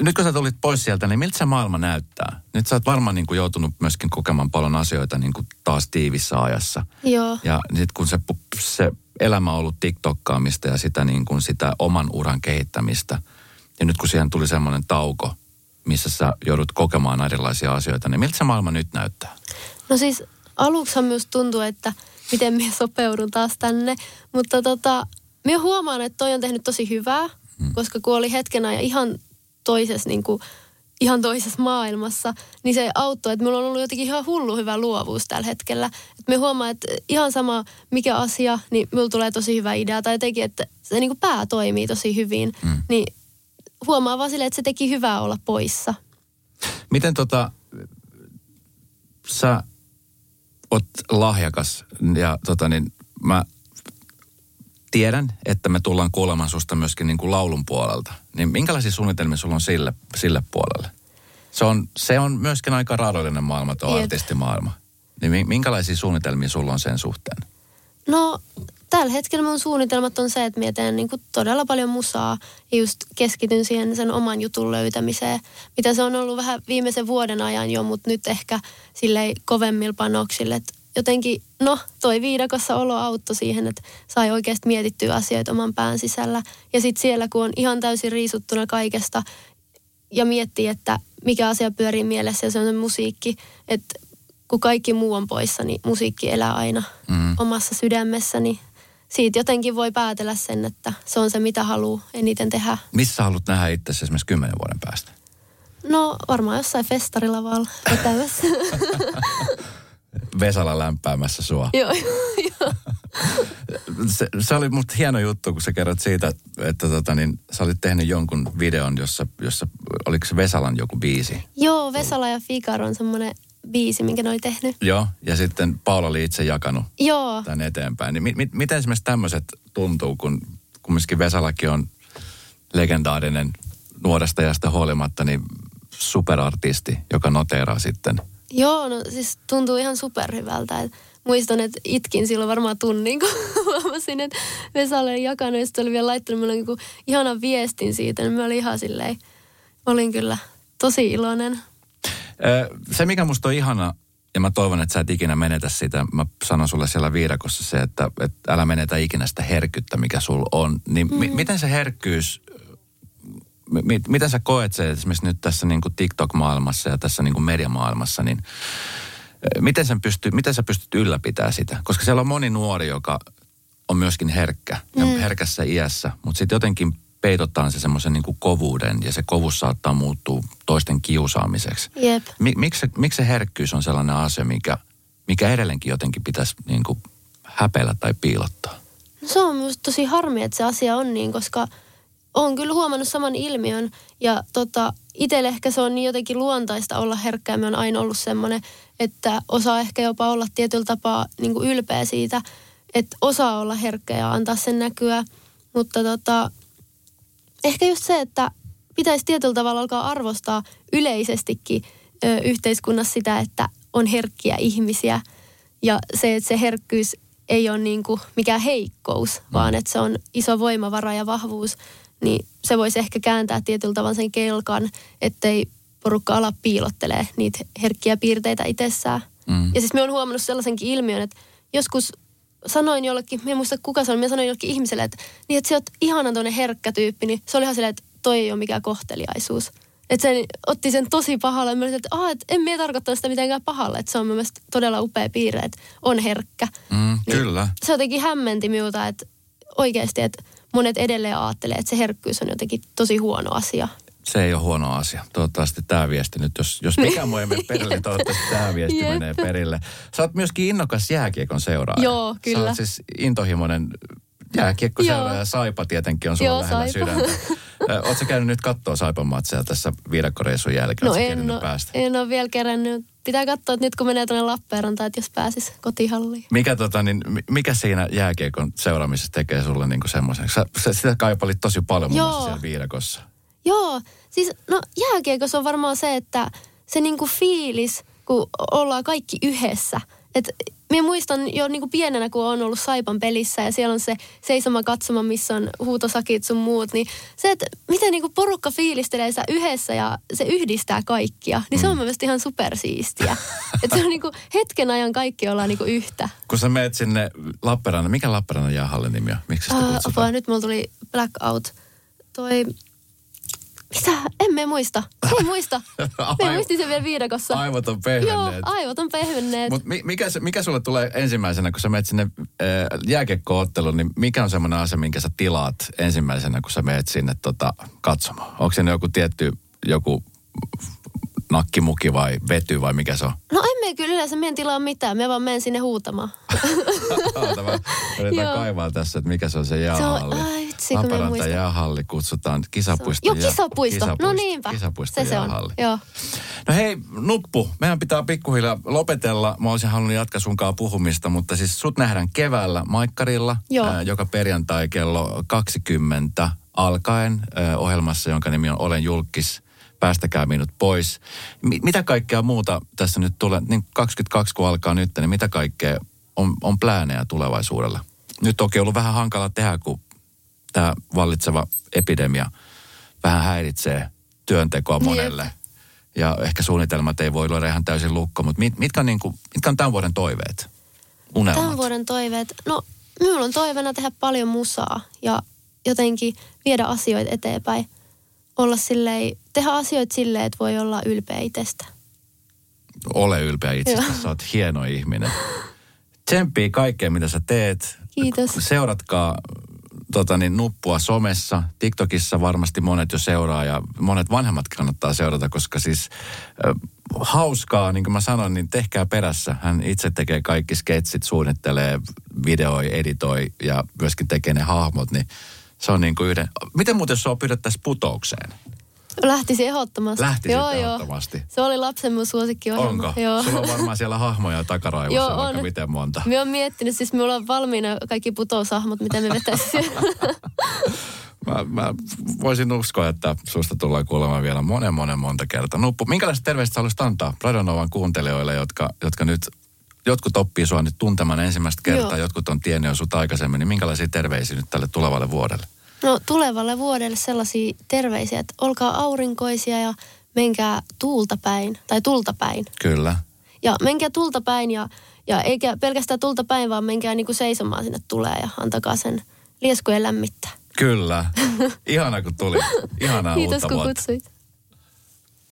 Nyt kun sä tulit pois sieltä, niin miltä se maailma näyttää? Nyt sä oot varmaan niin kuin joutunut myöskin kokemaan paljon asioita niin kuin taas tiivissä ajassa. Joo. Ja sit kun se, se elämä on ollut TikTokkaamista ja sitä, niin kuin sitä oman uran kehittämistä. Ja nyt kun siihen tuli semmoinen tauko, missä sä joudut kokemaan erilaisia asioita, niin miltä se maailma nyt näyttää? No siis aluksihan myös tuntuu, että miten minä sopeudun taas tänne. Mutta tota, minä huomaan, että toi on tehnyt tosi hyvää, hmm. koska kun oli hetken ajan ihan toisessa, niin kuin, ihan toisessa maailmassa, niin se auttoi, että minulla on ollut jotenkin ihan hullu hyvä luovuus tällä hetkellä. Että minä huomaan, että ihan sama mikä asia, niin minulla tulee tosi hyvä idea. Tai jotenkin, että se niin kuin pää toimii tosi hyvin. Hmm. Niin huomaa vaan silleen, että se teki hyvää olla poissa. Miten tota, sä oot lahjakas ja tota niin, mä tiedän, että me tullaan kuulemaan susta myöskin niin kuin laulun puolelta. Niin minkälaisia suunnitelmia sulla on sille, sille puolelle? Se on, se on myöskin aika raadollinen maailma, tuo Jep. artistimaailma. Niin minkälaisia suunnitelmia sulla on sen suhteen? No, tällä hetkellä mun suunnitelmat on se, että mietin niin kuin todella paljon musaa. Ja just keskityn siihen sen oman jutun löytämiseen, mitä se on ollut vähän viimeisen vuoden ajan jo, mutta nyt ehkä silleen kovemmilla panoksilla, että jotenkin, no, toi viidakossa olo auttoi siihen, että sai oikeasti mietittyä asioita oman pään sisällä. Ja sitten siellä, kun on ihan täysin riisuttuna kaikesta ja miettii, että mikä asia pyörii mielessä ja se on se musiikki, että kun kaikki muu on poissa, niin musiikki elää aina mm. omassa sydämessä, niin siitä jotenkin voi päätellä sen, että se on se, mitä haluaa eniten tehdä. Missä haluat nähdä itse esimerkiksi kymmenen vuoden päästä? No, varmaan jossain festarilla vaan vetävässä. Vesala lämpäämässä sua. Joo, joo. Se, se oli musta hieno juttu, kun sä kerrot siitä, että tota, niin, sä olit tehnyt jonkun videon, jossa, jossa oliko se Vesalan joku biisi? Joo, Vesala ja Figaro on semmoinen biisi, minkä ne oli tehnyt. Joo, ja sitten Paula oli itse jakanut joo. tämän eteenpäin. Niin, mi, mi, miten esimerkiksi tämmöiset tuntuu, kun kumminkin Vesalakin on legendaarinen nuoresta iästä huolimatta, niin superartisti, joka noteeraa sitten. Joo, no siis tuntuu ihan superhyvältä. Et muistan, että itkin silloin varmaan tunnin, kun huomasin, että Vesa oli jakanut ja sitten oli vielä laittanut mulle niinku ihanan viestin siitä. Niin mä olin ihan silleen, olin kyllä tosi iloinen. Se, mikä musta on ihana, ja mä toivon, että sä et ikinä menetä sitä, mä sanon sulle siellä viidakossa se, että, että älä menetä ikinä sitä herkkyyttä, mikä sulla on. Niin mm. mi- miten se herkkyys... Miten sä koet se esimerkiksi nyt tässä niin kuin TikTok-maailmassa ja tässä niin kuin mediamaailmassa, niin miten sä, pystyt, miten sä pystyt ylläpitämään sitä? Koska siellä on moni nuori, joka on myöskin herkkä, mm. ja herkässä iässä, mutta sitten jotenkin peitotaan se semmoisen niin kuin kovuuden ja se kovuus saattaa muuttua toisten kiusaamiseksi. Yep. Miksi mik se herkkyys on sellainen asia, mikä, mikä edelleenkin jotenkin pitäisi niin kuin häpeillä tai piilottaa? No se on minusta tosi harmi, että se asia on niin, koska... Olen kyllä huomannut saman ilmiön ja tota, itselle ehkä se on niin jotenkin luontaista olla herkkä. Mä oon aina ollut semmoinen, että osaa ehkä jopa olla tietyllä tapaa niin kuin ylpeä siitä, että osaa olla herkkä ja antaa sen näkyä. Mutta tota, ehkä just se, että pitäisi tietyllä tavalla alkaa arvostaa yleisestikin ö, yhteiskunnassa sitä, että on herkkiä ihmisiä. Ja se, että se herkkyys ei ole niin kuin mikään heikkous, vaan että se on iso voimavara ja vahvuus. Niin se voisi ehkä kääntää tietyllä tavalla sen kelkan, ettei porukka ala piilottelee niitä herkkiä piirteitä itsessään. Mm. Ja siis me oon huomannut sellaisenkin ilmiön, että joskus sanoin jollekin, mä en muista kuka se on, mä sanoin jollekin ihmiselle, että, niin, että sä oot ihana tuonne herkkä tyyppi, niin se oli ihan silleen, että toi ei ole mikään kohteliaisuus. Että se otti sen tosi pahalla ja mä olin, että, ah, että en mä tarkoittanut sitä mitenkään pahalla, että se on mun mielestä todella upea piirre, että on herkkä. Mm, kyllä. Niin se jotenkin hämmenti minulta, että oikeasti, että monet edelleen ajattelee, että se herkkyys on jotenkin tosi huono asia. Se ei ole huono asia. Toivottavasti tämä viesti nyt, jos, jos mikä muu ei mene perille, toivottavasti tämä viesti menee perille. Sä oot myöskin innokas jääkiekon seuraaja. Joo, kyllä. Sä oot siis intohimoinen jääkiekko seuraaja. Saipa tietenkin on sulla lähellä sydäntä. Oletko käynyt nyt katsoa Saipan matseja tässä viidakkoreissun jälkeen? No en ole, en ole vielä kerännyt. Pitää katsoa, että nyt kun menee tuonne Lappeenrantaan, että jos pääsis kotihalliin. Mikä, tota, niin, mikä siinä jääkiekon seuraamisessa tekee sulle niin kuin semmoisen? Sitä kaipailit tosi paljon muun muassa siellä viidakossa. Joo, siis no jääkiekossa on varmaan se, että se niinku fiilis, kun ollaan kaikki yhdessä. Että minä muistan jo niinku pienenä, kun on ollut Saipan pelissä ja siellä on se seisoma katsoma, missä on huutosakit sun muut. Niin se, että miten niinku porukka fiilistelee sitä yhdessä ja se yhdistää kaikkia, niin se on mm. mielestäni ihan supersiistiä. Että se on niinku hetken ajan kaikki ollaan niinku yhtä. Kun sä menet sinne Lappeenrannan, mikä Lappeenrannan jäähallin nimi on? Miksi sitä kutsutaan? Uh, opa, nyt mulla tuli blackout. Toi... Mitä? Emme muista. En muista. Me muistin sen vielä viidakossa. Aivot on pehvenneet. Joo, aivot on pehvenneet. Mut mikä, mikä sulle tulee ensimmäisenä, kun sä menet sinne äh, jääkiekko-otteluun, niin mikä on semmoinen asia, minkä sä tilaat ensimmäisenä, kun sä menet sinne tota, katsomaan? Onko siinä joku tietty joku nakkimuki vai vety vai mikä se on? No emme kyllä yleensä meidän tilaa mitään. Me vaan menen sinne huutamaan. Yritetään kaivaa tässä, että mikä se on se jäähalli. Lappeenranta jäähalli kutsutaan Kisapuisto. Joo, Kisapuisto. Ja, no niinpä. Kisapuisto se jäähalli. Se on. Joo. No hei, Nuppu, meidän pitää pikkuhiljaa lopetella. Mä olisin halunnut jatkaa sunkaan puhumista, mutta siis sut nähdään keväällä Maikkarilla, ää, joka perjantai kello kaksikymmentä alkaen ää, ohjelmassa, jonka nimi on Olen julkis, päästäkää minut pois. M- mitä kaikkea muuta tässä nyt tulee, niin kaksikymmentäkaksi kun alkaa nyt, niin mitä kaikkea on, on pläänejä tulevaisuudella? Nyt toki on ollut vähän hankala tehdä, kun tämä vallitseva epidemia vähän häiritsee työntekoa monelle. Jep. Ja ehkä suunnitelmat ei voi olla ihan täysin lukko, mutta mit, mitkä, on niin kuin, mitkä on tämän vuoden toiveet? Unelmat? Tämän vuoden toiveet? No, minulla on toiveena tehdä paljon musaa ja jotenkin viedä asioita eteenpäin. Olla silleen, tehdä asioita silleen, että voi olla ylpeä itsestä. Ole ylpeä itsestä, sä oot hieno ihminen. Tsemppii kaikkea, mitä sä teet. Kiitos. Seuratkaa... Tota niin, Nuppua somessa. TikTokissa varmasti monet jo seuraa ja monet vanhemmat kannattaa seurata, koska siis äh, hauskaa, niin kuin mä sanoin, niin tehkää perässä. Hän itse tekee kaikki sketsit, suunnittelee, videoi, editoi ja myöskin tekee ne hahmot, niin se on niin kuin yhden... Miten muuten sua pyydettäisiin Putoukseen? Lähtisi ehdottomasti. Lähtisi ehdottomasti. Joo. Se oli lapsen mun suosikkiohjelma. Onko? Joo. Sulla on varmaan siellä hahmoja takaraivossa, joo, vaikka miten monta. Mä oon miettinyt, siis me ollaan valmiina kaikki putoushahmot, mitä me vetäisiin. mä, mä voisin uskoa, että susta tullaan kuulemaan vielä monen, monen monta kertaa. Nuppu, minkälaiset terveiset sä haluaisit antaa Radionovan kuuntelijoille, jotka, jotka nyt, jotkut oppii sua nyt tuntemaan ensimmäistä kertaa, joo, jotkut on tiennyt jo sut aikaisemmin, niin minkälaisia terveisiä nyt tälle tulevalle vuodelle? No tulevalle vuodelle sellaisia terveisiä, että olkaa aurinkoisia ja menkää tuulta päin, tai tulta päin. Kyllä. Ja menkää tulta päin ja, ja eikä pelkästään tulta päin, vaan menkää niinku seisomaan sinne tulee ja antakaa sen lieskujen lämmittää. Kyllä. Ihana kun tuli. Ihanaa uutta vuotta. Kiitos kun kutsuit.